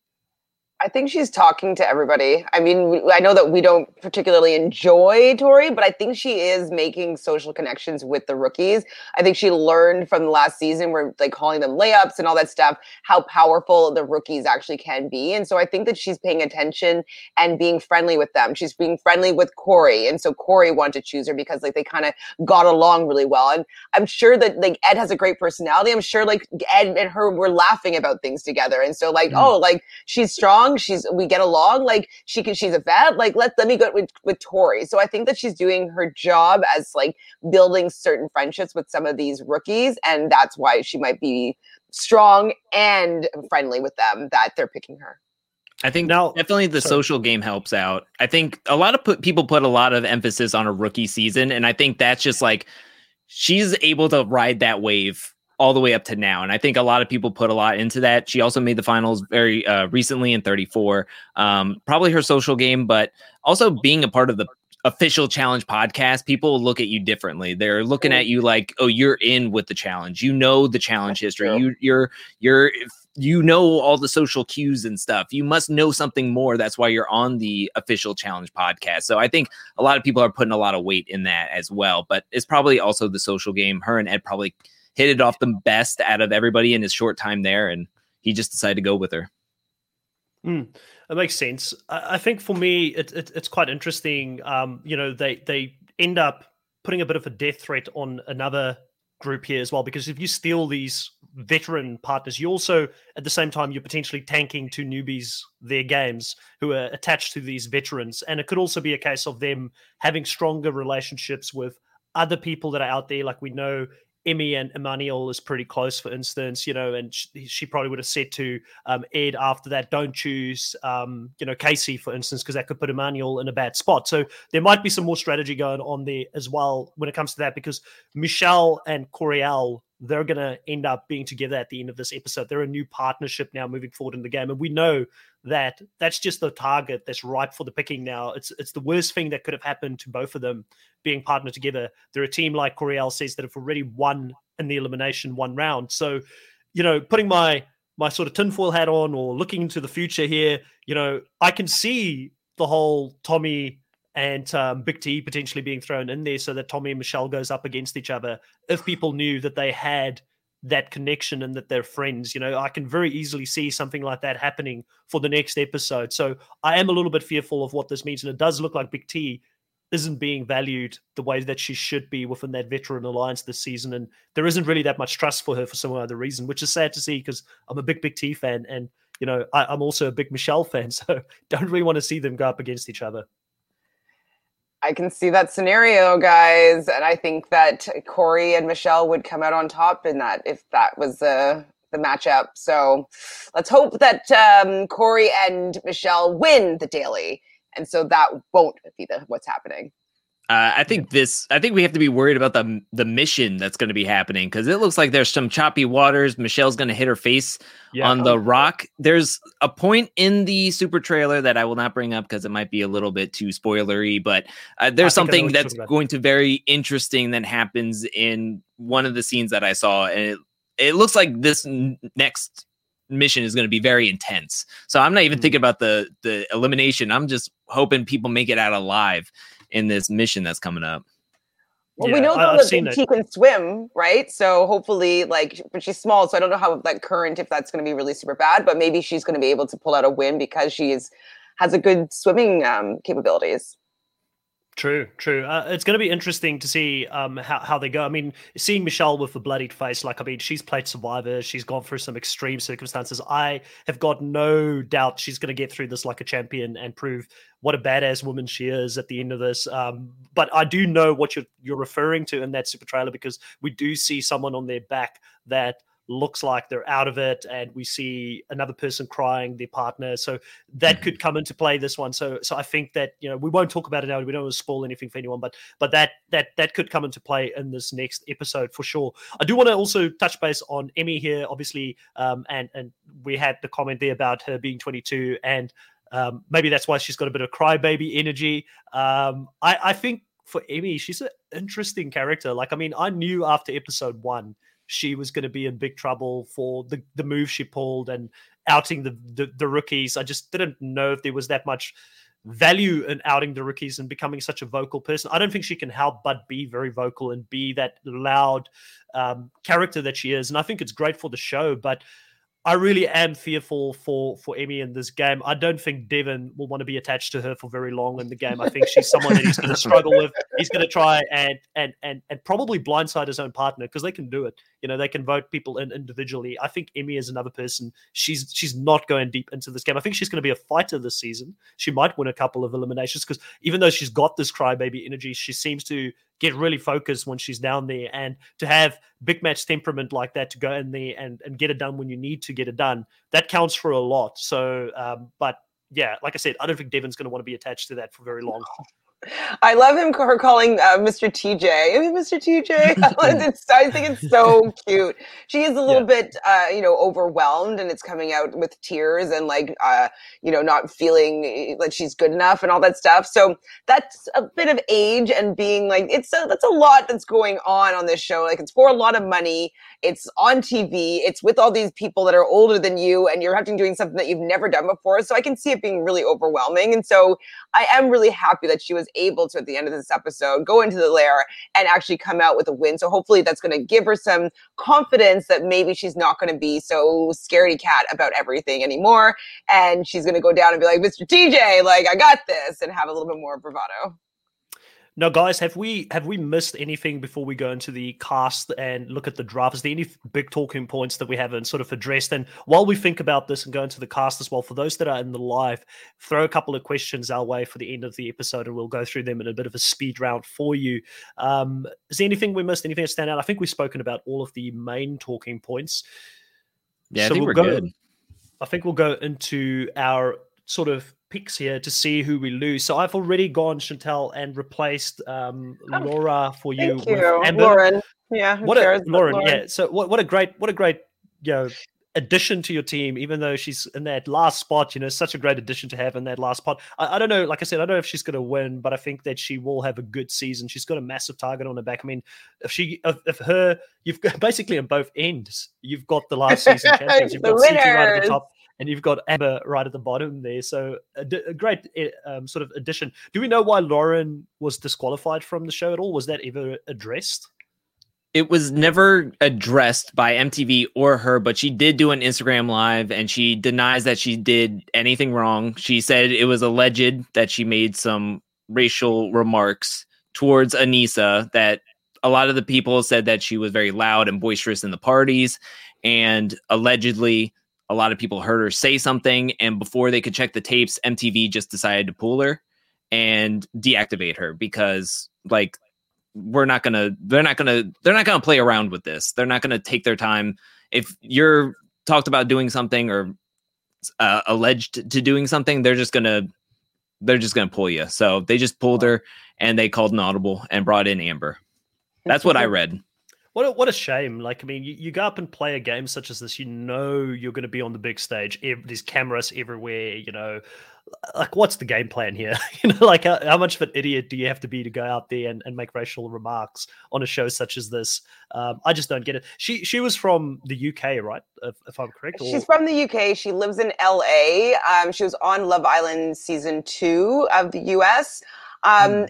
I think she's talking to everybody. I mean, I know that we don't particularly enjoy Tori, but I think she is making social connections with the rookies. I think she learned from the last season where like calling them layups and all that stuff, how powerful the rookies actually can be. And so I think that she's paying attention and being friendly with them. She's being friendly with Corey. And so Corey wanted to choose her because like they kind of got along really well. And I'm sure that like Ed has a great personality. I'm sure like Ed and her were laughing about things together. And so like, oh, like she's strong. We get along, like she's a vet, like let me go with Tori. So I think that she's doing her job as like building certain friendships with some of these rookies, and that's why she might be strong and friendly with them that they're picking her. I think now definitely the social game helps out. I think a lot of people put a lot of emphasis on a rookie season, and I think that's just like she's able to ride that wave all the way up to now. And I think a lot of people put a lot into that. She also made the finals very recently in 34, probably her social game, but also being a part of the official challenge podcast, people look at you differently. They're looking at you like, oh, you're in with the challenge. You know, the challenge history, you're you know, all the social cues and stuff. You must know something more. That's why you're on the official challenge podcast. So I think a lot of people are putting a lot of weight in that as well, but it's probably also the social game. Her and Ed probably hit it off the best out of everybody in his short time there, and he just decided to go with her. It makes sense. I think for me, it's quite interesting. You know, they end up putting a bit of a death threat on another group here as well, because if you steal these veteran partners, you also, at the same time, you're potentially tanking to newbies their games who are attached to these veterans. And it could also be a case of them having stronger relationships with other people that are out there. Like we know Emmy and Emmanuel is pretty close, for instance, you know, and she probably would have said to Ed after that, don't choose, you know, Casey, for instance, because that could put Emmanuel in a bad spot. So there might be some more strategy going on there as well when it comes to that, because Michelle and Coriel, they're going to end up being together at the end of this episode. They're a new partnership now moving forward in the game. And we know that that's just the target that's ripe for the picking now. It's the worst thing that could have happened to both of them being partnered together. They're a team, like Coriel says, that have already won in the elimination one round. So, you know, putting my sort of tinfoil hat on or looking into the future here, you know, I can see the whole Tommy and Big T potentially being thrown in there so that Tommy and Michelle goes up against each other if people knew that they had that connection and that they're friends. You know, I can very easily see something like that happening for the next episode. So I am a little bit fearful of what this means. And it does look like Big T isn't being valued the way that she should be within that veteran alliance this season. And there isn't really that much trust for her for some other reason, which is sad to see because I'm a big Big T fan. And, you know, I'm also a big Michelle fan. So don't really want to see them go up against each other. I can see that scenario, guys, and I think that Corey and Michelle would come out on top in that if that was the matchup. So let's hope that Corey and Michelle win the daily, and so that won't be what's happening. I think we have to be worried about the mission that's going to be happening, because it looks like there's some choppy waters. Michelle's going to hit her face on the rock. There's a point in the super trailer that I will not bring up because it might be a little bit too spoilery, but there's something that's going to very interesting that happens in one of the scenes that I saw. And it looks like this next mission is going to be very intense. So I'm not even thinking about the elimination. I'm just hoping people make it out alive in this mission that's coming up. Well, yeah, we know that she can swim, right? So hopefully, like, but she's small, so I don't know how that current, if that's going to be really super bad, but maybe she's going to be able to pull out a win because she has a good swimming capabilities. True. It's going to be interesting to see how they go. I mean, seeing Michelle with a bloodied face, like, I mean, she's played Survivor. She's gone through some extreme circumstances. I have got no doubt she's going to get through this like a champion and prove what a badass woman she is at the end of this. But I do know what you're referring to in that super trailer, because we do see someone on their back that looks like they're out of it, and we see another person crying, their partner. So that could come into play this one. So I think that, you know, we won't talk about it now. We don't want to spoil anything for anyone, but that could come into play in this next episode for sure. I do want to also touch base on Emmy here, obviously, and we had the comment there about her being 22, and maybe that's why she's got a bit of crybaby energy. I think for Emmy, she's an interesting character. Like, I mean, I knew after episode one she was going to be in big trouble for the move she pulled and outing the rookies. I just didn't know if there was that much value in outing the rookies and becoming such a vocal person. I don't think she can help but be very vocal and be that loud character that she is. And I think it's great for the show, but I really am fearful for Emmy in this game. I don't think Devin will want to be attached to her for very long in the game. I think she's someone that he's going to struggle with. He's going to try and probably blindside his own partner, because they can do it. You know, they can vote people in individually. I think Emmy is another person. She's not going deep into this game. I think she's going to be a fighter this season. She might win a couple of eliminations, because even though she's got this crybaby energy, she seems to get really focused when she's down there, and to have big match temperament like that, to go in there and get it done when you need to get it done, that counts for a lot. So, but yeah, like I said, I don't think Devin's going to want to be attached to that for very long. I love her calling Mr. TJ. I mean, Mr. TJ, I think it's so cute. She is a little bit, you know, overwhelmed, and it's coming out with tears and like, you know, not feeling like she's good enough and all that stuff. So that's a bit of age and being like, that's a lot that's going on this show. Like, it's for a lot of money. It's on TV. It's with all these people that are older than you, and you're having doing something that you've never done before. So I can see it being really overwhelming. And so I am really happy that she was able to, at the end of this episode, go into the lair and actually come out with a win. So hopefully that's going to give her some confidence that maybe she's not going to be so scaredy cat about everything anymore. And she's going to go down and be like, Mr. TJ, like, I got this, and have a little bit more bravado. Now, guys, have we missed anything before we go into the cast and look at the draft? Is there any big talking points that we haven't sort of addressed? And while we think about this and go into the cast as well, for those that are in the live, throw a couple of questions our way for the end of the episode, and we'll go through them in a bit of a speed round for you. Is there anything we missed? Anything that stand out? I think we've spoken about all of the main talking points. Yeah, so I think we're good. I think we'll go into our sort of picks here to see who we lose. So I've already gone, Chantel, and replaced Laura for you. Thank you. With Amber. Lauren. Yeah. Lauren. Yeah. So what a great, you know, addition to your team, even though she's in that last spot, you know, such a great addition to have in that last spot. I don't know, like I said, I don't know if she's going to win, but I think that she will have a good season. She's got a massive target on her back. I mean, if her, you've got, basically on both ends, you've got the last season champions, you've got CT right at the top, and you've got Amber right at the bottom there. So a great sort of addition. Do we know why Lauren was disqualified from the show at all? Was that ever addressed? It was never addressed by MTV or her, but she did do an Instagram live, and she denies that she did anything wrong. She said it was alleged that she made some racial remarks towards Anissa, that a lot of the people said that she was very loud and boisterous in the parties, and allegedly a lot of people heard her say something, and before they could check the tapes, MTV just decided to pull her and deactivate her because, like, they're not gonna play around with this. They're not gonna take their time. If you're talked about doing something or alleged to doing something, they're just gonna pull you. So they just pulled her, and they called an audible and brought in Amber. That's what I read. What a shame. Like, I mean, you go up and play a game such as this, you know you're going to be on the big stage. There's cameras everywhere, you know. Like, what's the game plan here? You know, like, how much of an idiot do you have to be to go out there and make racial remarks on a show such as this? I just don't get it. She was from the UK, right? If I'm correct, she's from the UK. She lives in LA. She was on Love Island season 2 of the US. And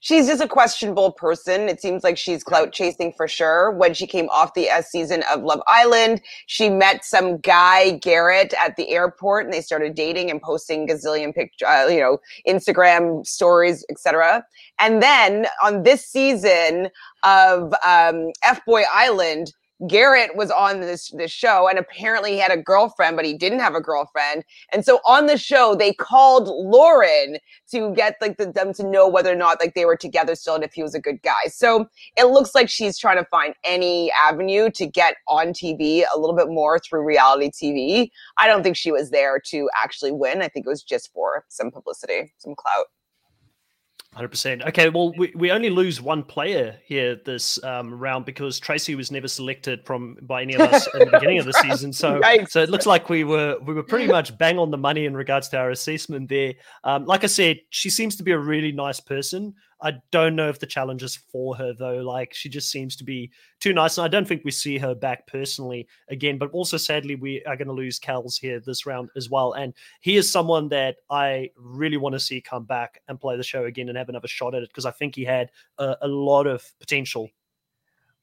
she's just a questionable person. It seems like she's clout chasing for sure. When she came off the S season of Love Island, she met some guy, Garrett, at the airport, and they started dating and posting gazillion pictures, Instagram stories, etc. And then on this season of F-Boy Island, Garrett was on this show, and apparently he had a girlfriend, but he didn't have a girlfriend. And so on the show, they called Lauren to get them to know whether or not they were together still and if he was a good guy. So it looks like she's trying to find any avenue to get on TV a little bit more through reality TV. I don't think she was there to actually win. I think it was just for some publicity, some clout. 100%. Okay, well, we only lose one player here this round because Tracy was never selected by any of us in the beginning of the season. So it looks like we were pretty much bang on the money in regards to our assessment there. Like I said, she seems to be a really nice person. I don't know if the challenge is for her, though. Like, she just seems to be too nice, and I don't think we see her back personally again. But also, sadly, we are going to lose Kels here this round as well. And he is someone that I really want to see come back and play the show again and have another shot at it, because I think he had a lot of potential.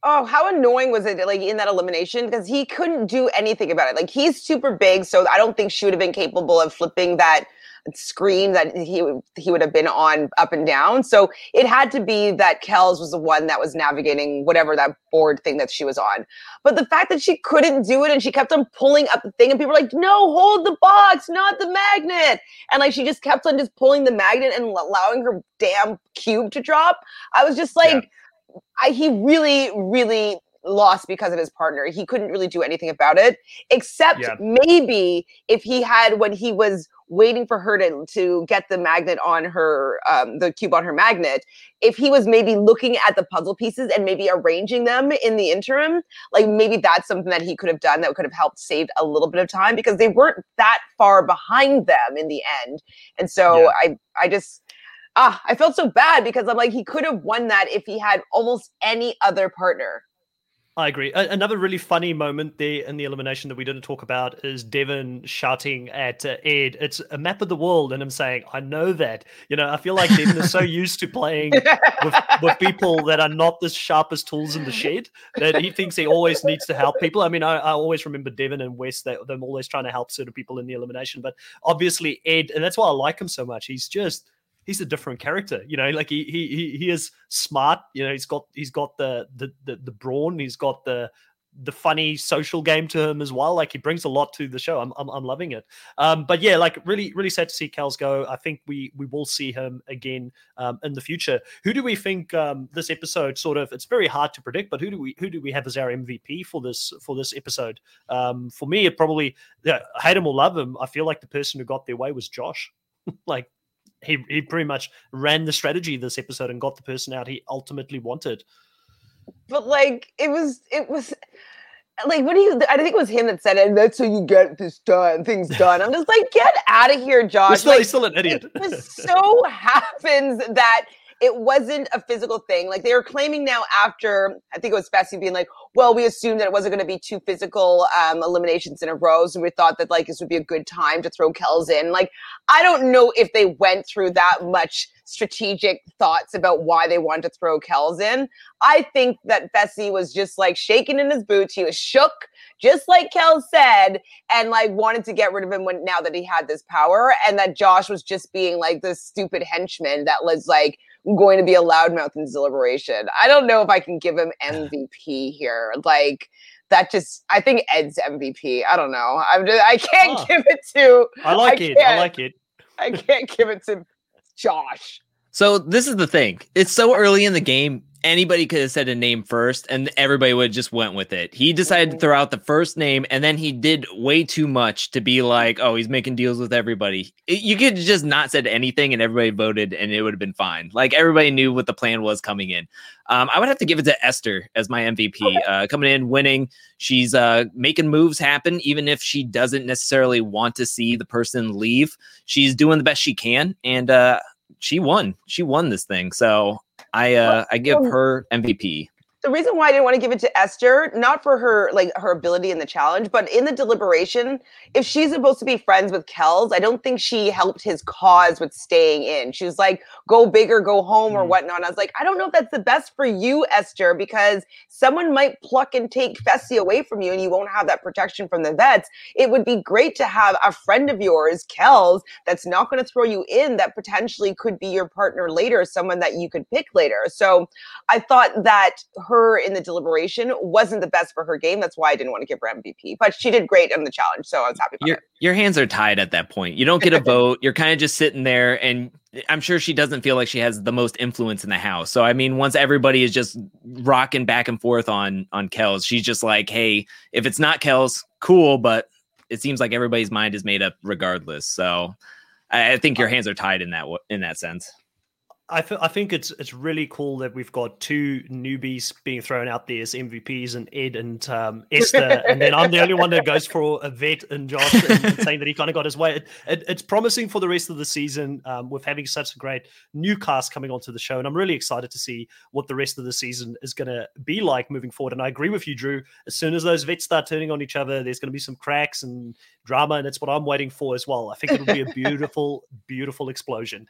Oh, how annoying was it, in that elimination? Because he couldn't do anything about it. Like, he's super big, so I don't think she would have been capable of flipping that screen that he would have been on up and down. So it had to be that Kels was the one that was navigating whatever that board thing that she was on. But the fact that she couldn't do it, and she kept on pulling up the thing, and people were like, no, hold the box, not the magnet. And she just kept on just pulling the magnet and allowing her damn cube to drop. I was just like, yeah. He really, really lost because of his partner. He couldn't really do anything about it, except maybe if he had, when he was waiting for her to get the magnet on her, the cube on her magnet, if he was maybe looking at the puzzle pieces and maybe arranging them in the interim, maybe that's something that he could have done that could have helped save a little bit of time, because they weren't that far behind them in the end. And so I felt so bad, because I'm like, he could have won that if he had almost any other partner. I agree. Another really funny moment there in the elimination that we didn't talk about is Devin shouting at Ed, "It's a map of the world," and I'm saying, I know that. You know, I feel like Devin is so used to playing with people that are not the sharpest tools in the shed that he thinks he always needs to help people. I mean, I always remember Devin and Wes, them always trying to help certain people in the elimination. But obviously Ed, and that's why I like him so much. He's a different character, you know, like he is smart, you know, he's got the brawn, he's got the funny social game to him as well. Like he brings a lot to the show. I'm loving it. But yeah, like really, really sad to see Kels go. I think we will see him again in the future. Who do we think this episode sort of, it's very hard to predict, but who do we have as our MVP for this episode? For me, it probably, hate him or love him, I feel like the person who got their way was Josh. Like, He pretty much ran the strategy this episode and got the person out he ultimately wanted. But like it was like, what do you? I think it was him that said it. And that's how you get this done, things done. I'm just like, get out of here, Josh. He's still an idiot. It just so happens that it wasn't a physical thing. Like they were claiming now after, I think it was Fessy being like, well, we assumed that it wasn't going to be two physical eliminations in a row. So we thought that like this would be a good time to throw Kels in. Like, I don't know if they went through that much strategic thoughts about why they wanted to throw Kels in. I think that Fessy was just like shaking in his boots. He was shook, just like Kels said, and like wanted to get rid of him now that he had this power. And that Josh was just being like this stupid henchman that was like, going to be a loudmouth in deliberation. I don't know if I can give him MVP here. Like that just, I think Ed's MVP. I don't know. I can't give it to. I can't give it to Josh. So this is the thing. It's so early in the game. Anybody could have said a name first and everybody would have just went with it. He decided to throw out the first name and then he did way too much to be like, oh, he's making deals with everybody. You could have just not said anything and everybody voted and it would have been fine. Like everybody knew what the plan was coming in. I would have to give it to Esther as my MVP. Okay. Coming in, winning. She's making moves happen, even if she doesn't necessarily want to see the person leave. She's doing the best she can and she won. She won this thing. So I give her MVP. The reason why I didn't want to give it to Esther, not for her like her ability in the challenge, but in the deliberation, if she's supposed to be friends with Kels, I don't think she helped his cause with staying in. She was like, go big or go home or whatnot. I was like, I don't know if that's the best for you, Esther, because someone might pluck and take Fessy away from you and you won't have that protection from the vets. It would be great to have a friend of yours, Kels, that's not going to throw you in, that potentially could be your partner later, someone that you could pick later. So I thought that her in the deliberation wasn't the best for her game. That's why I didn't want to give her MVP, but she did great in the challenge, so I was happy about it. Your hands are tied at that point. You don't get a vote. You're kind of just sitting there, and I'm sure she doesn't feel like she has the most influence in the house. So, I mean, once everybody is just rocking back and forth on Kels, she's just like, hey, if it's not Kels, cool, but it seems like everybody's mind is made up regardless. So I think your hands are tied in that sense. I think it's really cool that we've got two newbies being thrown out there as MVPs, and Ed and Esther, and then I'm the only one that goes for a vet and Josh, and saying that he kind of got his way. It's promising for the rest of the season with having such a great new cast coming onto the show, and I'm really excited to see what the rest of the season is going to be like moving forward. And I agree with you, Drew. As soon as those vets start turning on each other, there's going to be some cracks and drama, and that's what I'm waiting for as well. I think it'll be a beautiful, beautiful explosion.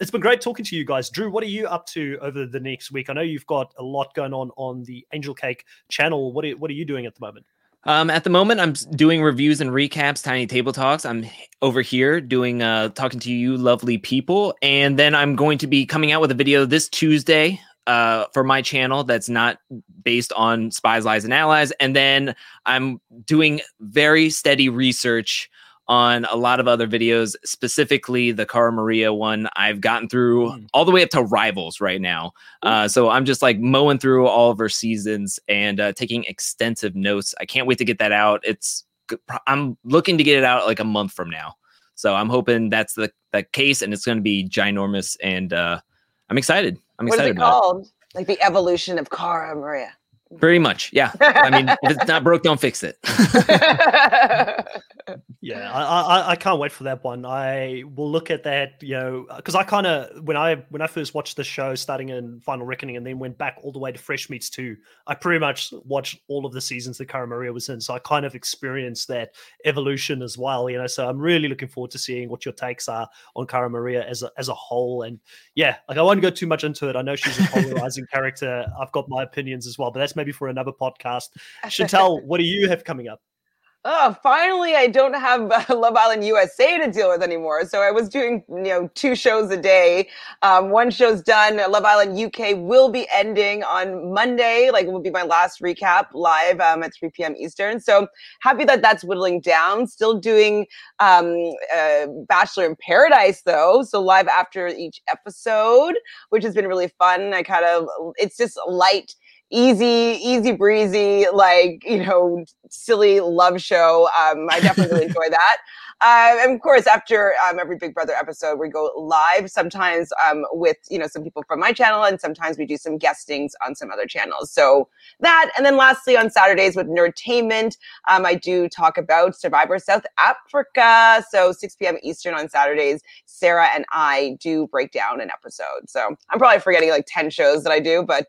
It's been great talking to you guys. Drew, what are you up to over the next week? I know you've got a lot going on the Angel Cake channel. What are you doing at the moment? At the moment, I'm doing reviews and recaps, Tiny Table Talks. I'm over here doing talking to you lovely people. And then I'm going to be coming out with a video this Tuesday for my channel that's not based on Spies, Lies, and Allies. And then I'm doing very steady research on a lot of other videos, specifically the Cara Maria one. I've gotten through all the way up to Rivals right now. So I'm just like mowing through all of her seasons and taking extensive notes. I can't wait to get that out. I'm looking to get it out like a month from now. So I'm hoping that's the case, and it's going to be ginormous. And I'm excited. What is it called? Like the evolution of Cara Maria. Pretty much, yeah. I mean, if it's not broke, don't fix it. Yeah, I can't wait for that one. I will look at that, you know, because I kind of when I first watched the show, starting in Final Reckoning, and then went back all the way to Fresh Meats 2. I pretty much watched all of the seasons that Cara Maria was in, so I kind of experienced that evolution as well, you know. So I'm really looking forward to seeing what your takes are on Cara Maria as a whole. And yeah, like I won't go too much into it. I know she's a polarizing character. I've got my opinions as well, but that's maybe for another podcast. Chantel, what do you have coming up? Oh, finally, I don't have Love Island USA to deal with anymore. So I was doing, you know, 2 shows a day. One show's done. Love Island UK will be ending on Monday. Like, it will be my last recap live at 3 p.m. Eastern. So happy that that's whittling down. Still doing Bachelor in Paradise, though. So live after each episode, which has been really fun. I kind of, it's just light. Easy breezy, like, you know, silly love show. I definitely really enjoy that. And of course, after every Big Brother episode, we go live sometimes with, you know, some people from my channel, and sometimes we do some guestings on some other channels. So that, and then lastly on Saturdays with Nerdtainment, I do talk about Survivor South Africa. So 6 p.m. Eastern on Saturdays, Sarah and I do break down an episode. So I'm probably forgetting like 10 shows that I do, but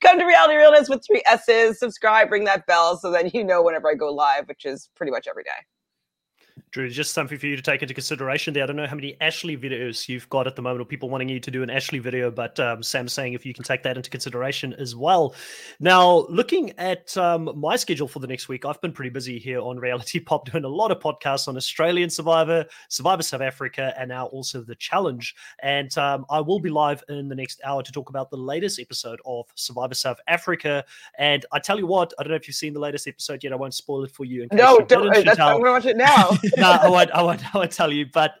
come to Reality Realness with 3 S's. Subscribe, ring that bell, so then you know whenever I go live, which is pretty much every day. Drew, just something for you to take into consideration there. I don't know how many Ashley videos you've got at the moment, or people wanting you to do an Ashley video, but Sam's saying if you can take that into consideration as well. Now, looking at my schedule for the next week, I've been pretty busy here on Reality Pop, doing a lot of podcasts on Australian Survivor, Survivor South Africa, and now also The Challenge. And I will be live in the next hour to talk about the latest episode of Survivor South Africa. And I tell you what, I don't know if you've seen the latest episode yet. I won't spoil it for you. In case no, don't. That's why I'm going to watch it now. No, I won't tell you, but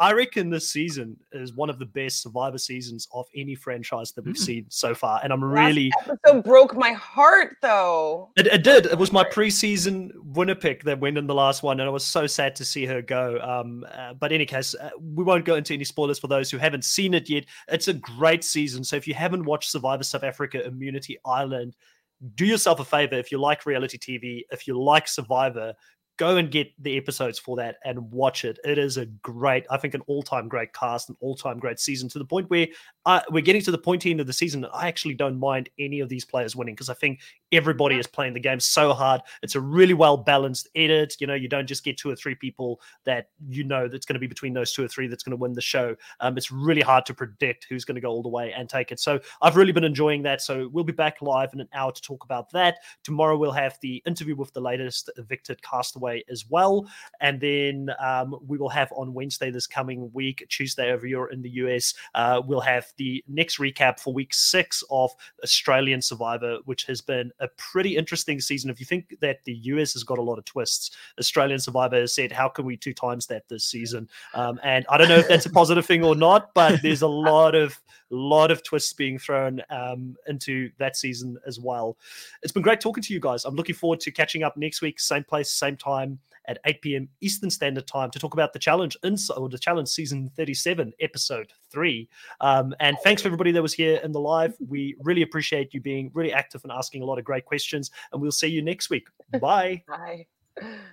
I reckon this season is one of the best Survivor seasons of any franchise that we've seen so far, and I'm really... Last episode broke my heart, though. It did. It was my preseason winner pick that went in the last one, and I was so sad to see her go. But in any case, we won't go into any spoilers for those who haven't seen it yet. It's a great season, so if you haven't watched Survivor South Africa, Immunity Island, do yourself a favor. If you like reality TV, if you like Survivor, go and get the episodes for that and watch it. It is a great, I think, an all-time great cast, an all-time great season, to the point where we're getting to the point end of the season that I actually don't mind any of these players winning, because I think everybody is playing the game so hard. It's a really well-balanced edit. You know, you don't just get 2 or 3 people that you know that's going to be between those 2 or 3 that's going to win the show. It's really hard to predict who's going to go all the way and take it. So I've really been enjoying that. So we'll be back live in an hour to talk about that. Tomorrow we'll have the interview with the latest evicted castaway as well, and then we will have on Wednesday this coming week, Tuesday over here in the US, we'll have the next recap for week 6 of Australian Survivor, which has been a pretty interesting season. If you think that the US has got a lot of twists, Australian Survivor has said, how can we 2 times that this season? And I don't know if that's a positive thing or not, but there's a lot of twists being thrown into that season as well. It's been great talking to you guys. I'm looking forward to catching up next week, same place, same time, at 8 p.m. Eastern Standard Time, to talk about The Challenge, or The Challenge Season 37, Episode 3. And thanks for everybody that was here in the live. We really appreciate you being really active and asking a lot of great questions. And we'll see you next week. Bye. Bye.